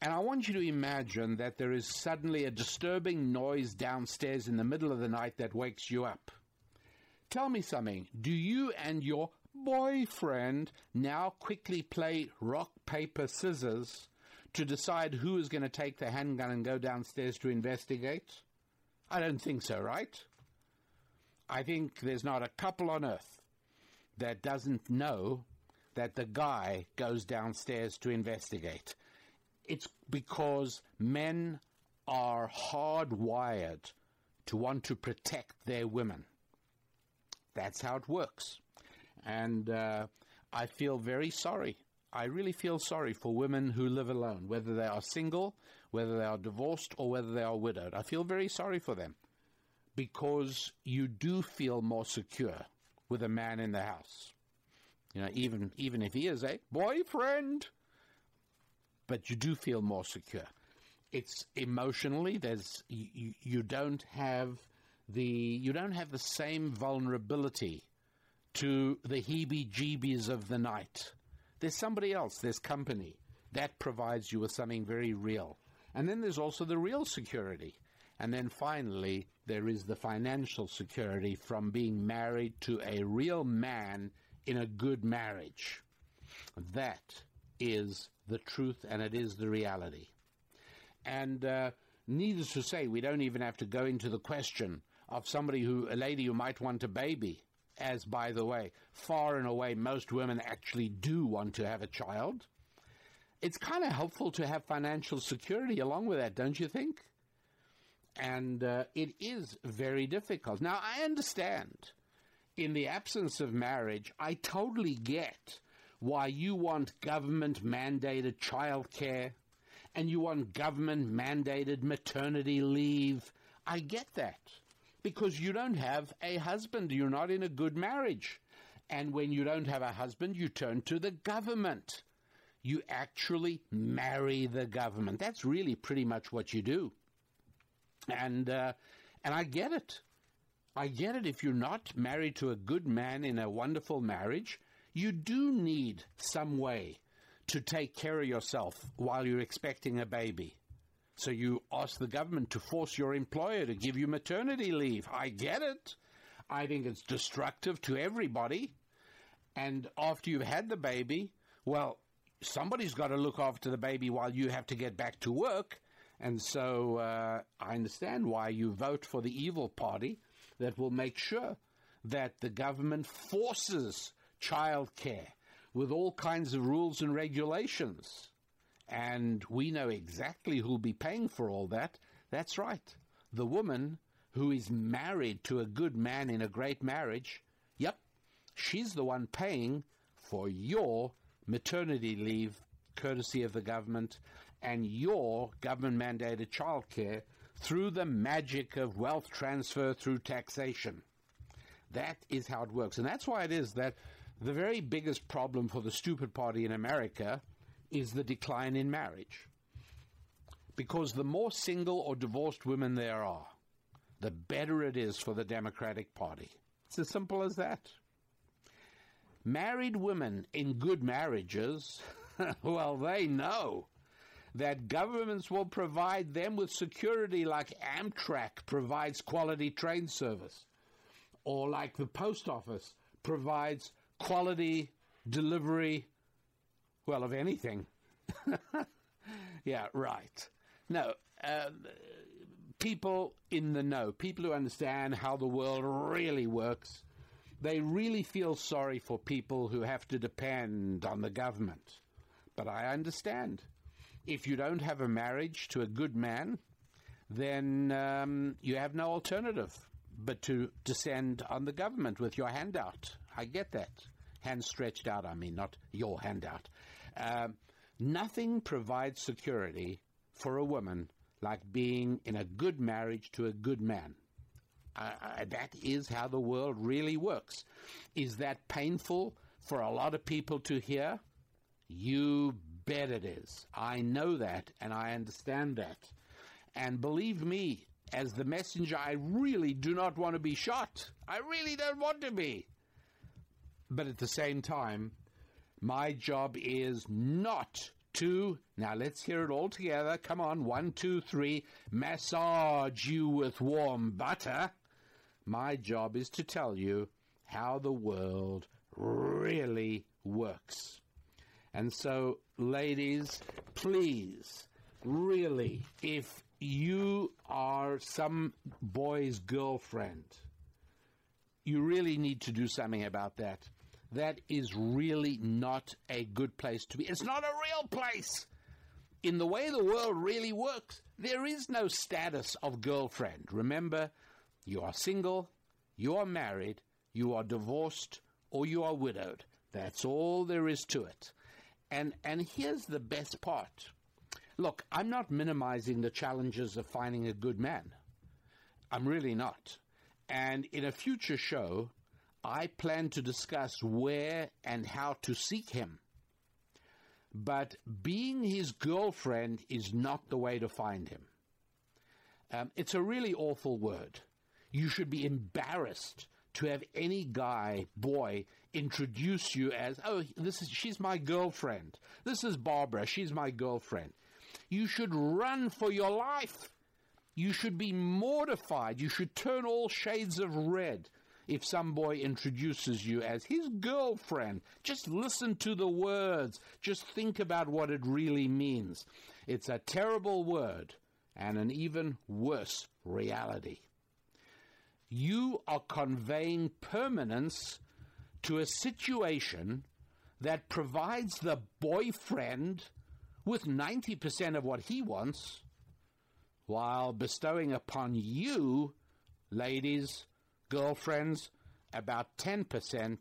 And I want you to imagine that there is suddenly a disturbing noise downstairs in the middle of the night that wakes you up. Tell me something. Do you and your boyfriend now quickly play rock, paper, scissors to decide who is going to take the handgun and go downstairs to investigate? I don't think so, right? I think there's not a couple on earth that doesn't know that the guy goes downstairs to investigate. It's because men are hardwired to want to protect their women. That's how it works. And I feel very sorry. I really feel sorry for women who live alone, whether they are single, whether they are divorced, or whether they are widowed. I feel very sorry for them, because you do feel more secure with a man in the house. You know, even if he is a boyfriend, but you do feel more secure. It's emotionally, you don't have the same vulnerability to the heebie-jeebies of the night. There's somebody else, there's company. That provides you with something very real. And then there's also the real security. And then finally, there is the financial security from being married to a real man in a good marriage. That is the truth, and it is the reality. And needless to say, we don't even have to go into the question of a lady who might want a baby, as, by the way, far and away most women actually do want to have a child. It's kind of helpful to have financial security along with that, don't you think? And it is very difficult. Now, I understand, in the absence of marriage, I totally get why you want government-mandated childcare and you want government-mandated maternity leave. I get that, because you don't have a husband. You're not in a good marriage. And when you don't have a husband, you turn to the government. You actually marry the government. That's really pretty much what you do. And I get it. I get it. If you're not married to a good man in a wonderful marriage, you do need some way to take care of yourself while you're expecting a baby. So you ask the government to force your employer to give you maternity leave. I get it. I think it's destructive to everybody. And after you've had the baby, well, somebody's got to look after the baby while you have to get back to work. And so I understand why you vote for the evil party that will make sure that the government forces childcare with all kinds of rules and regulations. And we know exactly who'll be paying for all that. That's right. The woman who is married to a good man in a great marriage, yep, she's the one paying for your maternity leave, courtesy of the government, and your government-mandated childcare through the magic of wealth transfer through taxation. That is how it works. And that's why it is that the very biggest problem for the stupid party in America is the decline in marriage. Because the more single or divorced women there are, the better it is for the Democratic Party. It's as simple as that. Married women in good marriages, well, they know that governments will provide them with security like Amtrak provides quality train service, or like the post office provides quality delivery, well, of anything. Yeah, right. No, people in the know, people who understand how the world really works, they really feel sorry for people who have to depend on the government. But I understand. If you don't have a marriage to a good man, then you have no alternative but to descend on the government with your handout. I get that. Hand stretched out, I mean, not your handout. Nothing provides security for a woman like being in a good marriage to a good man. That is how the world really works. Is that painful for a lot of people to hear? You bet it is. I know that, and I understand that. And believe me, as the messenger, I really do not want to be shot. I really don't want to be. But at the same time, my job is not to, now let's hear it all together, come on, 1, 2, 3, massage you with warm butter. My job is to tell you how the world really works. And so, ladies, please, really, if you are some boy's girlfriend, you really need to do something about that. That is really not a good place to be. It's not a real place. In the way the world really works, there is no status of girlfriend. Remember, you are single, you are married, you are divorced, or you are widowed. That's all there is to it. And here's the best part. Look, I'm not minimizing the challenges of finding a good man. I'm really not. And in a future show, I plan to discuss where and how to seek him. But being his girlfriend is not the way to find him. It's a really awful word. You should be embarrassed to have any boy introduce you as, oh, she's my girlfriend. This is Barbara. She's my girlfriend. You should run for your life. You should be mortified. You should turn all shades of red if some boy introduces you as his girlfriend. Just listen to the words. Just think about what it really means. It's a terrible word and an even worse reality. You are conveying permanence to a situation that provides the boyfriend with 90% of what he wants, while bestowing upon you, ladies, girlfriends, about 10%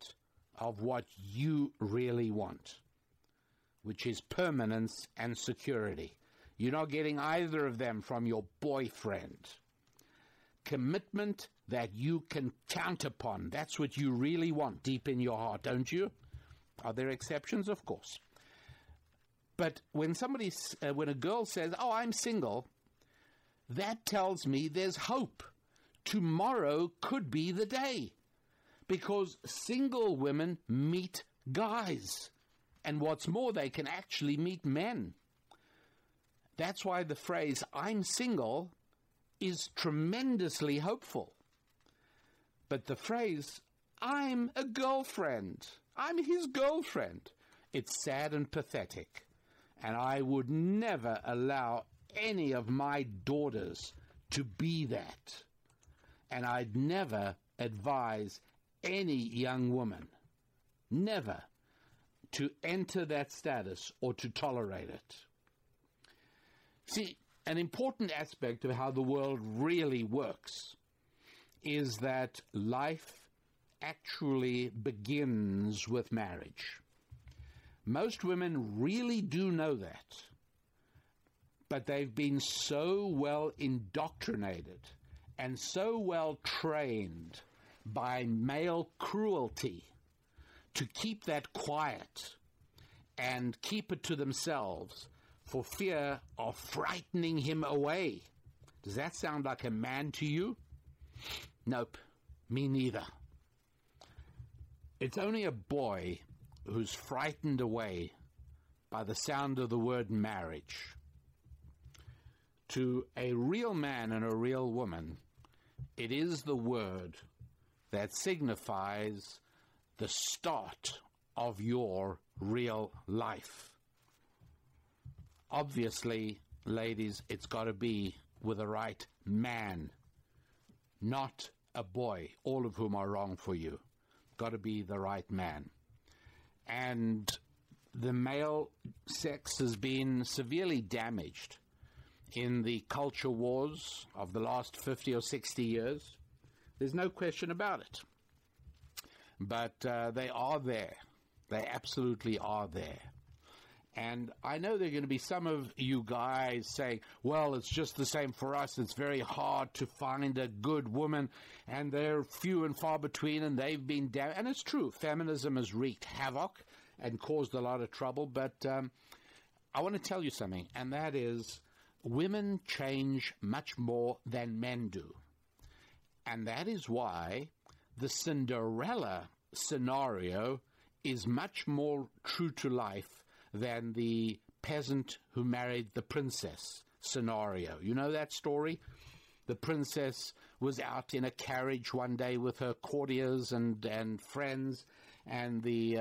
of what you really want, which is permanence and security. You're not getting either of them from your boyfriend. Commitment that you can count upon. That's what you really want deep in your heart, don't you? Are there exceptions? Of course. But when a girl says, oh, I'm single, That tells me there's hope. Tomorrow could be the day, because single women meet guys. And what's more, they can actually meet men. That's why the phrase, "I'm single," is tremendously hopeful. But the phrase, "I'm a girlfriend, I'm his girlfriend," it's sad and pathetic. And I would never allow any of my daughters to be that. And I'd never advise any young woman, never, to enter that status or to tolerate it. See, an important aspect of how the world really works is that life actually begins with marriage. Most women really do know that, but they've been so well indoctrinated and so well trained by male cruelty to keep that quiet and keep it to themselves for fear of frightening him away. Does that sound like a man to you? Nope, me neither. It's only a boy who's frightened away by the sound of the word marriage. To a real man and a real woman, it is the word that signifies the start of your real life. Obviously, ladies, it's got to be with the right man, not a boy, all of whom are wrong for you. Got to be the right man. And the male sex has been severely damaged in the culture wars of the last 50 or 60 years. There's no question about it. But they are there. They absolutely are there. And I know there are going to be some of you guys saying, well, it's just the same for us. It's very hard to find a good woman, and they're few and far between, and they've been down. And it's true. Feminism has wreaked havoc and caused a lot of trouble. But I want to tell you something, and that is women change much more than men do. And that is why the Cinderella scenario is much more true to life than the peasant who married the princess scenario. You know that story? The princess was out in a carriage one day with her courtiers and friends, and the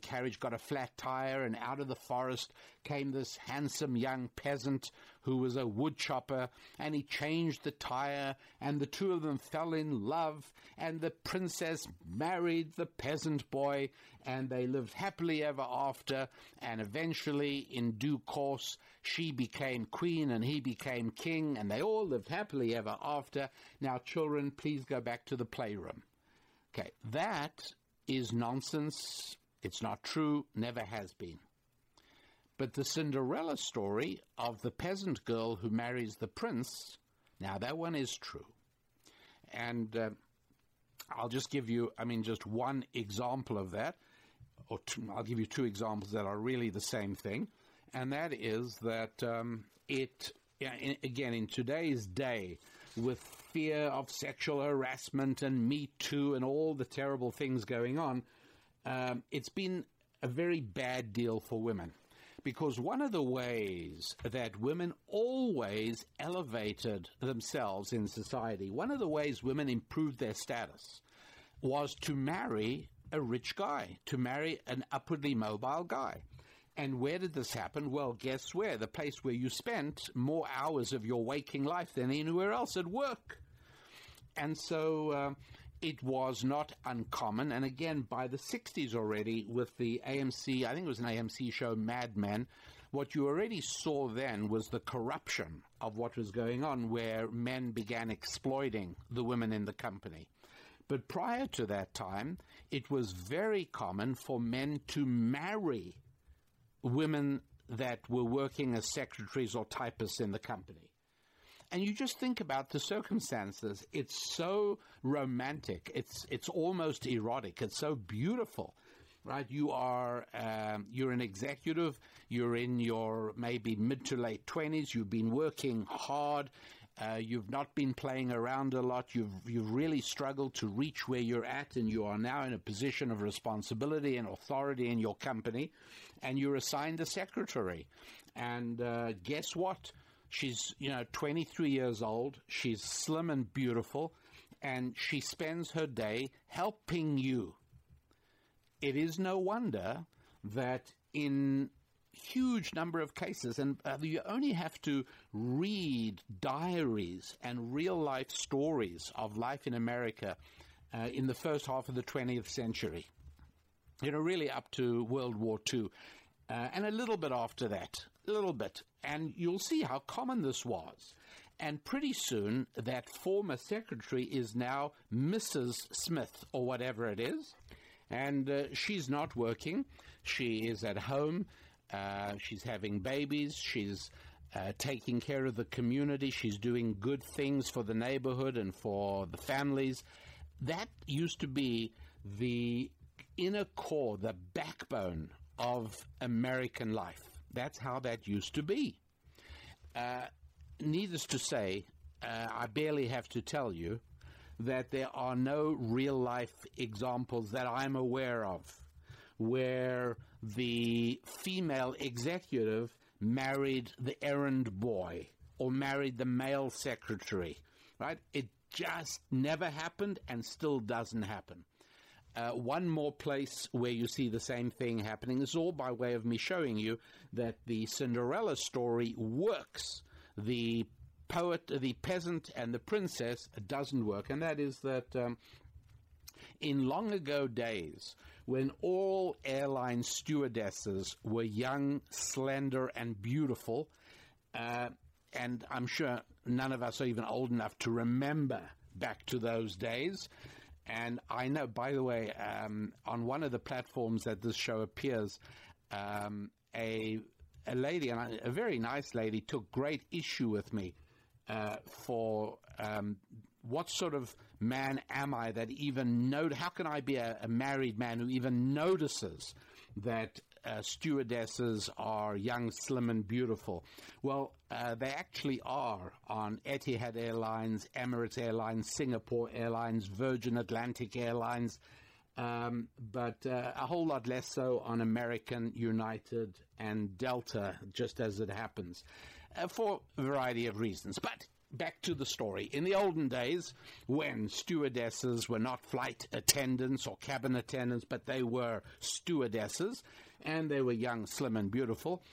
carriage got a flat tire, and out of the forest came this handsome young peasant who was a wood chopper, and he changed the tire, and the two of them fell in love, and the princess married the peasant boy, and they lived happily ever after, and eventually, in due course, she became queen and he became king, and they all lived happily ever after. Now, children, please go back to the playroom. Okay, that is nonsense. It's not true, never has been. But the Cinderella story of the peasant girl who marries the prince, now that one is true. And I'll just give you, just one example of that, or two. I'll give you two examples that are really the same thing. And that is that again, in today's day, with fear of sexual harassment and Me Too and all the terrible things going on, it's been a very bad deal for women. Because one of the ways that women always elevated themselves in society, one of the ways women improved their status, was to marry a rich guy, to marry an upwardly mobile guy. And where did this happen? Well, guess where? The place where you spent more hours of your waking life than anywhere else, at work. And so it was not uncommon. And again, by the 60s already, with the AMC, I think it was an AMC show, Mad Men, what you already saw then was the corruption of what was going on, where men began exploiting the women in the company. But prior to that time, it was very common for men to marry women that were working as secretaries or typists in the company. And you just think about the circumstances. It's so romantic. It's almost erotic. It's so beautiful, right? You are you're an executive. You're in your maybe mid to late 20s. You've been working hard. You've not been playing around a lot. You've really struggled to reach where you're at, and you are now in a position of responsibility and authority in your company, and you're assigned a secretary. And guess what? She's, 23 years old. She's slim and beautiful, and she spends her day helping you. It is no wonder that in huge number of cases, and you only have to read diaries and real-life stories of life in America in the first half of the 20th century, really up to World War II, and a little bit after that, and you'll see how common this was. And pretty soon that former secretary is now Mrs. Smith or whatever it is, and she's not working. She is at home. She's having babies. She's taking care of the community. She's doing good things for the neighborhood and for the families. That used to be the inner core, the backbone of American life. That's how that used to be. Needless to say, I barely have to tell you that there are no real-life examples that I'm aware of where the female executive married the errand boy or married the male secretary, right? It just never happened and still doesn't happen. One more place where you see the same thing happening is all by way of me showing you that the Cinderella story works. The poet, the peasant, and the princess doesn't work, and that is that in long ago days, when all airline stewardesses were young, slender, and beautiful, and I'm sure none of us are even old enough to remember back to those days. And I know, by the way, on one of the platforms that this show appears, a lady, and a very nice lady, took great issue with me for what sort of man am I that even know? How can I be a married man who even notices that stewardesses are young, slim, and beautiful? Well, they actually are on Etihad Airlines, Emirates Airlines, Singapore Airlines, Virgin Atlantic Airlines, but a whole lot less so on American, United, and Delta, just as it happens, for a variety of reasons. But back to the story. In the olden days, when stewardesses were not flight attendants or cabin attendants, but they were stewardesses, and they were young, slim, and beautiful,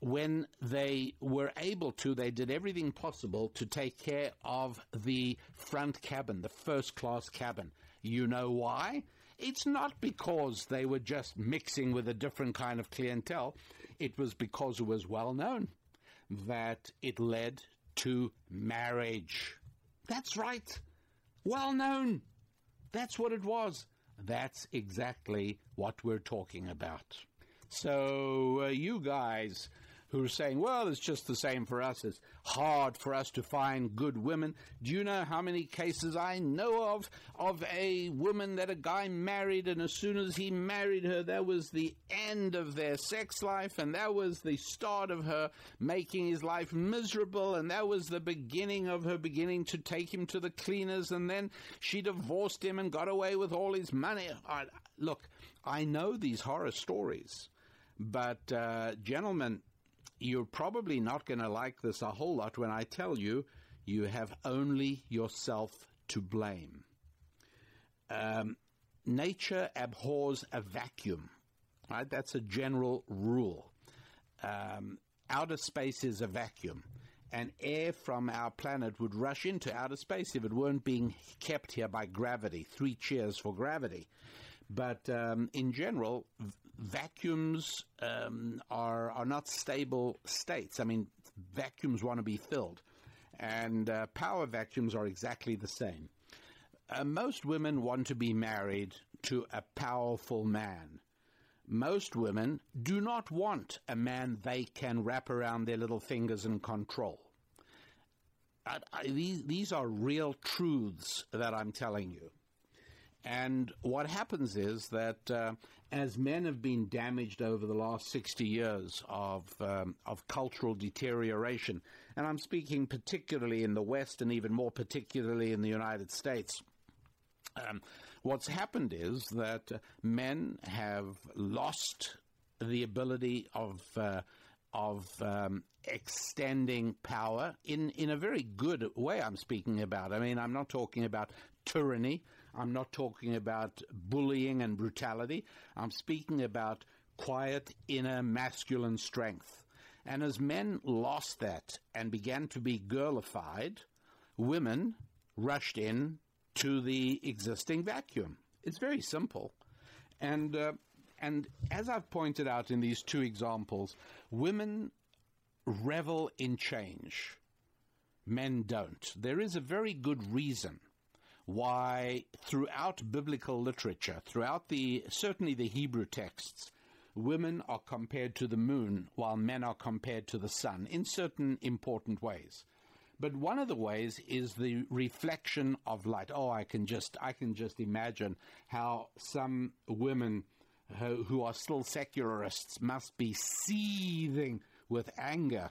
when they were able to, they did everything possible to take care of the front cabin, the first-class cabin. You know why? It's not because they were just mixing with a different kind of clientele. It was because it was well known that it led to marriage. That's right. Well known. That's what it was. That's exactly what we're talking about. So you guys who are saying, well, it's just the same for us. It's hard for us to find good women. Do you know how many cases I know of a woman that a guy married, and as soon as he married her, that was the end of their sex life, and that was the start of her making his life miserable, and that was the beginning of her beginning to take him to the cleaners, and then she divorced him and got away with all his money. Look, I know these horror stories, but gentlemen, you're probably not going to like this a whole lot when I tell you, you have only yourself to blame. Nature abhors a vacuum, right? That's a general rule. Outer space is a vacuum, and air from our planet would rush into outer space if it weren't being kept here by gravity. 3 cheers for gravity. But in general, vacuums are not stable states. I mean, vacuums want to be filled, and power vacuums are exactly the same. Most women want to be married to a powerful man. Most women do not want a man they can wrap around their little fingers and control. These are real truths that I'm telling you. And what happens is that as men have been damaged over the last 60 years of cultural deterioration, and I'm speaking particularly in the West and even more particularly in the United States, what's happened is that men have lost the ability of extending power in a very good way. I'm speaking about. I mean, I'm not talking about tyranny. I'm not talking about bullying and brutality. I'm speaking about quiet inner masculine strength. And as men lost that and began to be girlified, women rushed in to the existing vacuum. It's very simple. And as I've pointed out in these two examples, women revel in change. Men don't. There is a very good reason why throughout biblical literature, throughout certainly the Hebrew texts, women are compared to the moon while men are compared to the sun in certain important ways. But one of the ways is the reflection of light. Oh, I can just imagine how some women who are still secularists must be seething with anger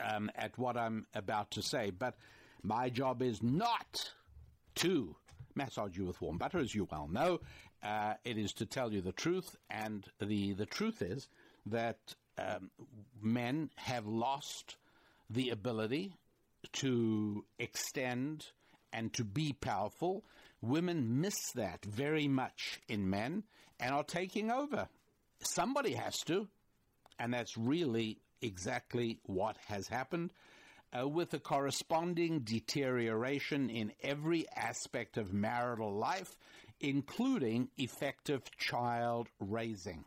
at what I'm about to say. But my job is not to massage you with warm butter, as you well know. It is to tell you the truth, and the truth is that men have lost the ability to extend and to be powerful. Women miss that very much in men and are taking over. Somebody has to, and that's really exactly what has happened, with a corresponding deterioration in every aspect of marital life, including effective child raising.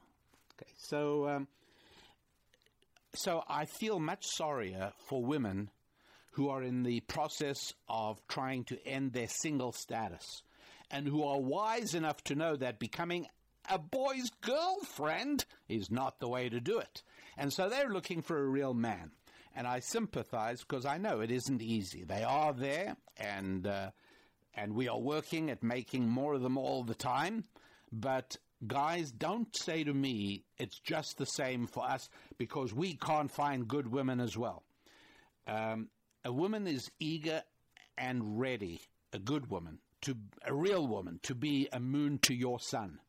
Okay, so I feel much sorrier for women who are in the process of trying to end their single status and who are wise enough to know that becoming a boy's girlfriend is not the way to do it. And so they're looking for a real man. And I sympathize because I know it isn't easy. They are there, and we are working at making more of them all the time. But guys, don't say to me it's just the same for us because we can't find good women as well. A woman is eager and ready, a good woman, a real woman, to be a moon to your sun.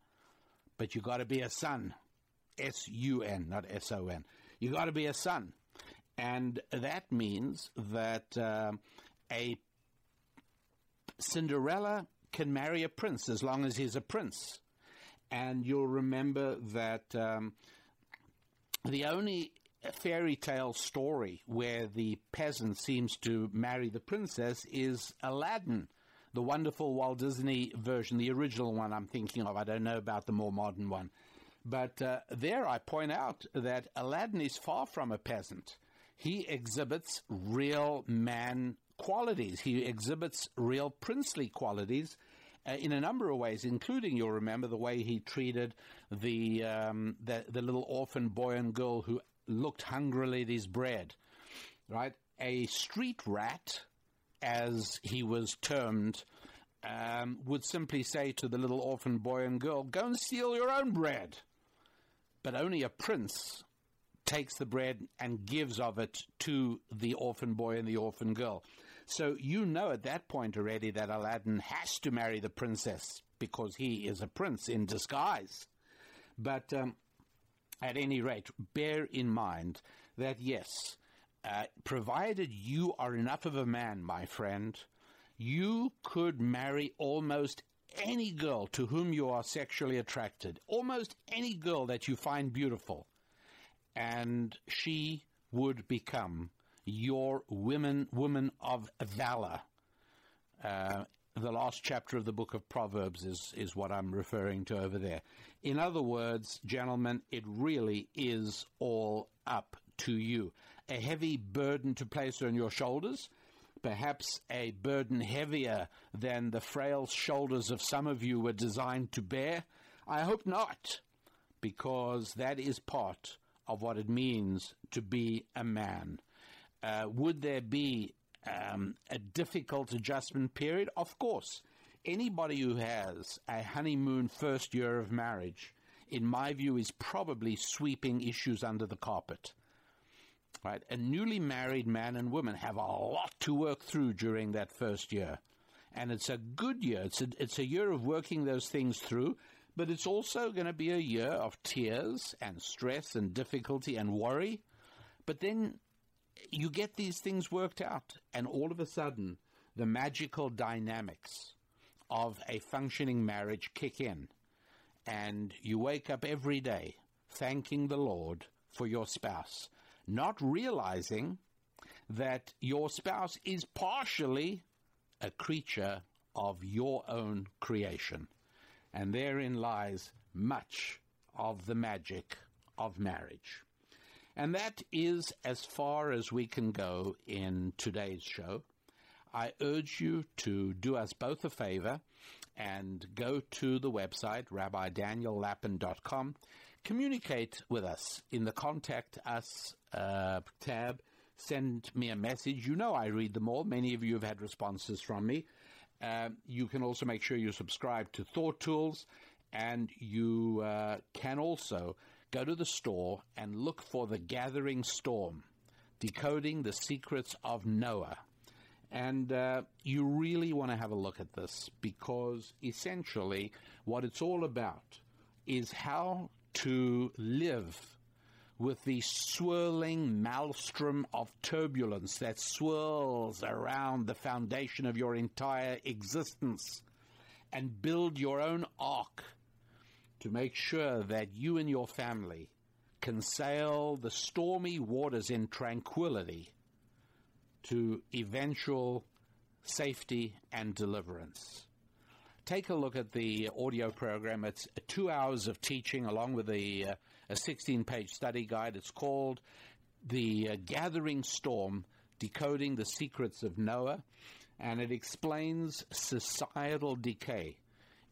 But you got to be a sun, S-U-N, not S-O-N. You got to be a sun. And that means that a Cinderella can marry a prince as long as he's a prince. And you'll remember that the only a fairy tale story where the peasant seems to marry the princess is Aladdin, the wonderful Walt Disney version, the original one I'm thinking of. I don't know about the more modern one. But there I point out that Aladdin is far from a peasant. He exhibits real man qualities. He exhibits real princely qualities in a number of ways, including, you'll remember, the way he treated the little orphan boy and girl who looked hungrily at his bread, right? A street rat, as he was termed, would simply say to the little orphan boy and girl, go and steal your own bread. But only a prince takes the bread and gives of it to the orphan boy and the orphan girl. So you know at that point already that Aladdin has to marry the princess because he is a prince in disguise. But at any rate, bear in mind that, yes, provided you are enough of a man, my friend, you could marry almost any girl to whom you are sexually attracted, almost any girl that you find beautiful, and she would become your woman of valor. The last chapter of the book of Proverbs is what I'm referring to over there. In other words, gentlemen, it really is all up to you. A heavy burden to place on your shoulders, perhaps a burden heavier than the frail shoulders of some of you were designed to bear. I hope not, because that is part of what it means to be a man. Would there be a difficult adjustment period? Of course. anybody who has a honeymoon first year of marriage, in my view, is probably sweeping issues under the carpet. Right? A newly married man and woman have a lot to work through during that first year. And it's a good year. It's a year of working those things through, but it's also going to be a year of tears and stress and difficulty and worry. But then you get these things worked out, and all of a sudden, the magical dynamics of a functioning marriage kick in. And you wake up every day thanking the Lord for your spouse, not realizing that your spouse is partially a creature of your own creation. And therein lies much of the magic of marriage. And that is as far as we can go in today's show. I urge you to do us both a favor and go to the website, rabbidaniellapin.com. Communicate with us in the Contact Us tab. Send me a message. You know I read them all. Many of you have had responses from me. You can also make sure you subscribe to Thought Tools, and you can also go to the store and look for The Gathering Storm, Decoding the Secrets of Noah. And you really want to have a look at this, because essentially what it's all about is how to live with the swirling maelstrom of turbulence that swirls around the foundation of your entire existence, and build your own ark to make sure that you and your family can sail the stormy waters in tranquility to eventual safety and deliverance. Take a look at the audio program. It's 2 hours of teaching along with a 16-page study guide. It's called The Gathering Storm, Decoding the Secrets of Noah, and it explains societal decay.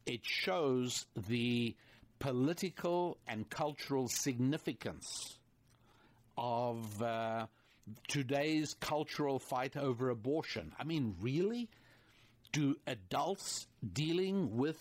It shows the political and cultural significance of today's cultural fight over abortion. I mean, really? Do adults dealing with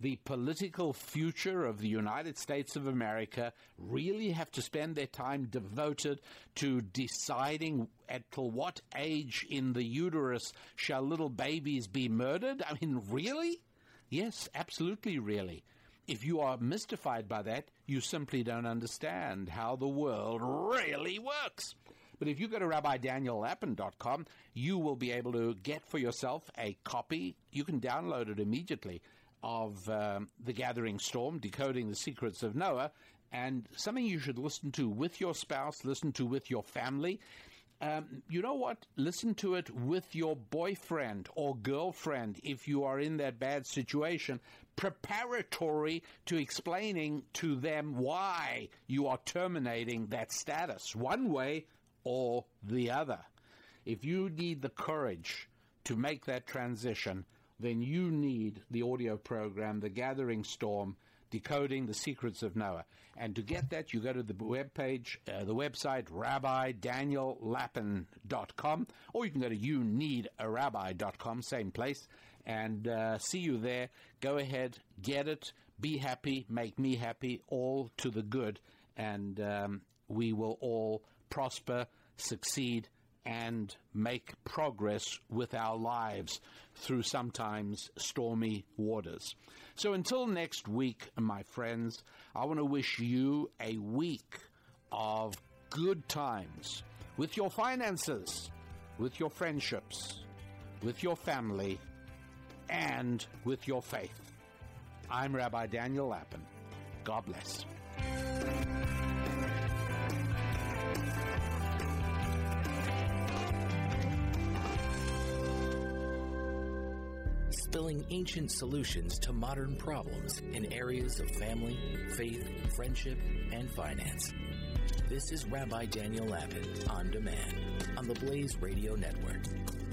the political future of the United States of America really have to spend their time devoted to deciding at till what age in the uterus shall little babies be murdered? I mean, really? Yes, absolutely really. If you are mystified by that, you simply don't understand how the world really works. But if you go to rabbidaniellapin.com, you will be able to get for yourself a copy. You can download it immediately of The Gathering Storm, Decoding the Secrets of Noah, and something you should listen to with your spouse, listen to with your family. You know what? Listen to it with your boyfriend or girlfriend if you are in that bad situation, preparatory to explaining to them why you are terminating that status one way or the other. If you need the courage to make that transition, then you need the audio program, The Gathering Storm, Decoding the Secrets of Noah. And to get that, you go to the webpage, the website, rabbidaniellapin.com, or you can go to youneedarabbi.com, same place, and see you there. Go ahead, get it, be happy, make me happy, all to the good, and we will all prosper, succeed, and make progress with our lives through sometimes stormy waters. So until next week, my friends, I want to wish you a week of good times with your finances, with your friendships, with your family, and with your faith. I'm Rabbi Daniel Lapin. God bless. Spilling ancient solutions to modern problems in areas of family, faith, friendship, and finance. This is Rabbi Daniel Lapin On Demand on the Blaze Radio Network.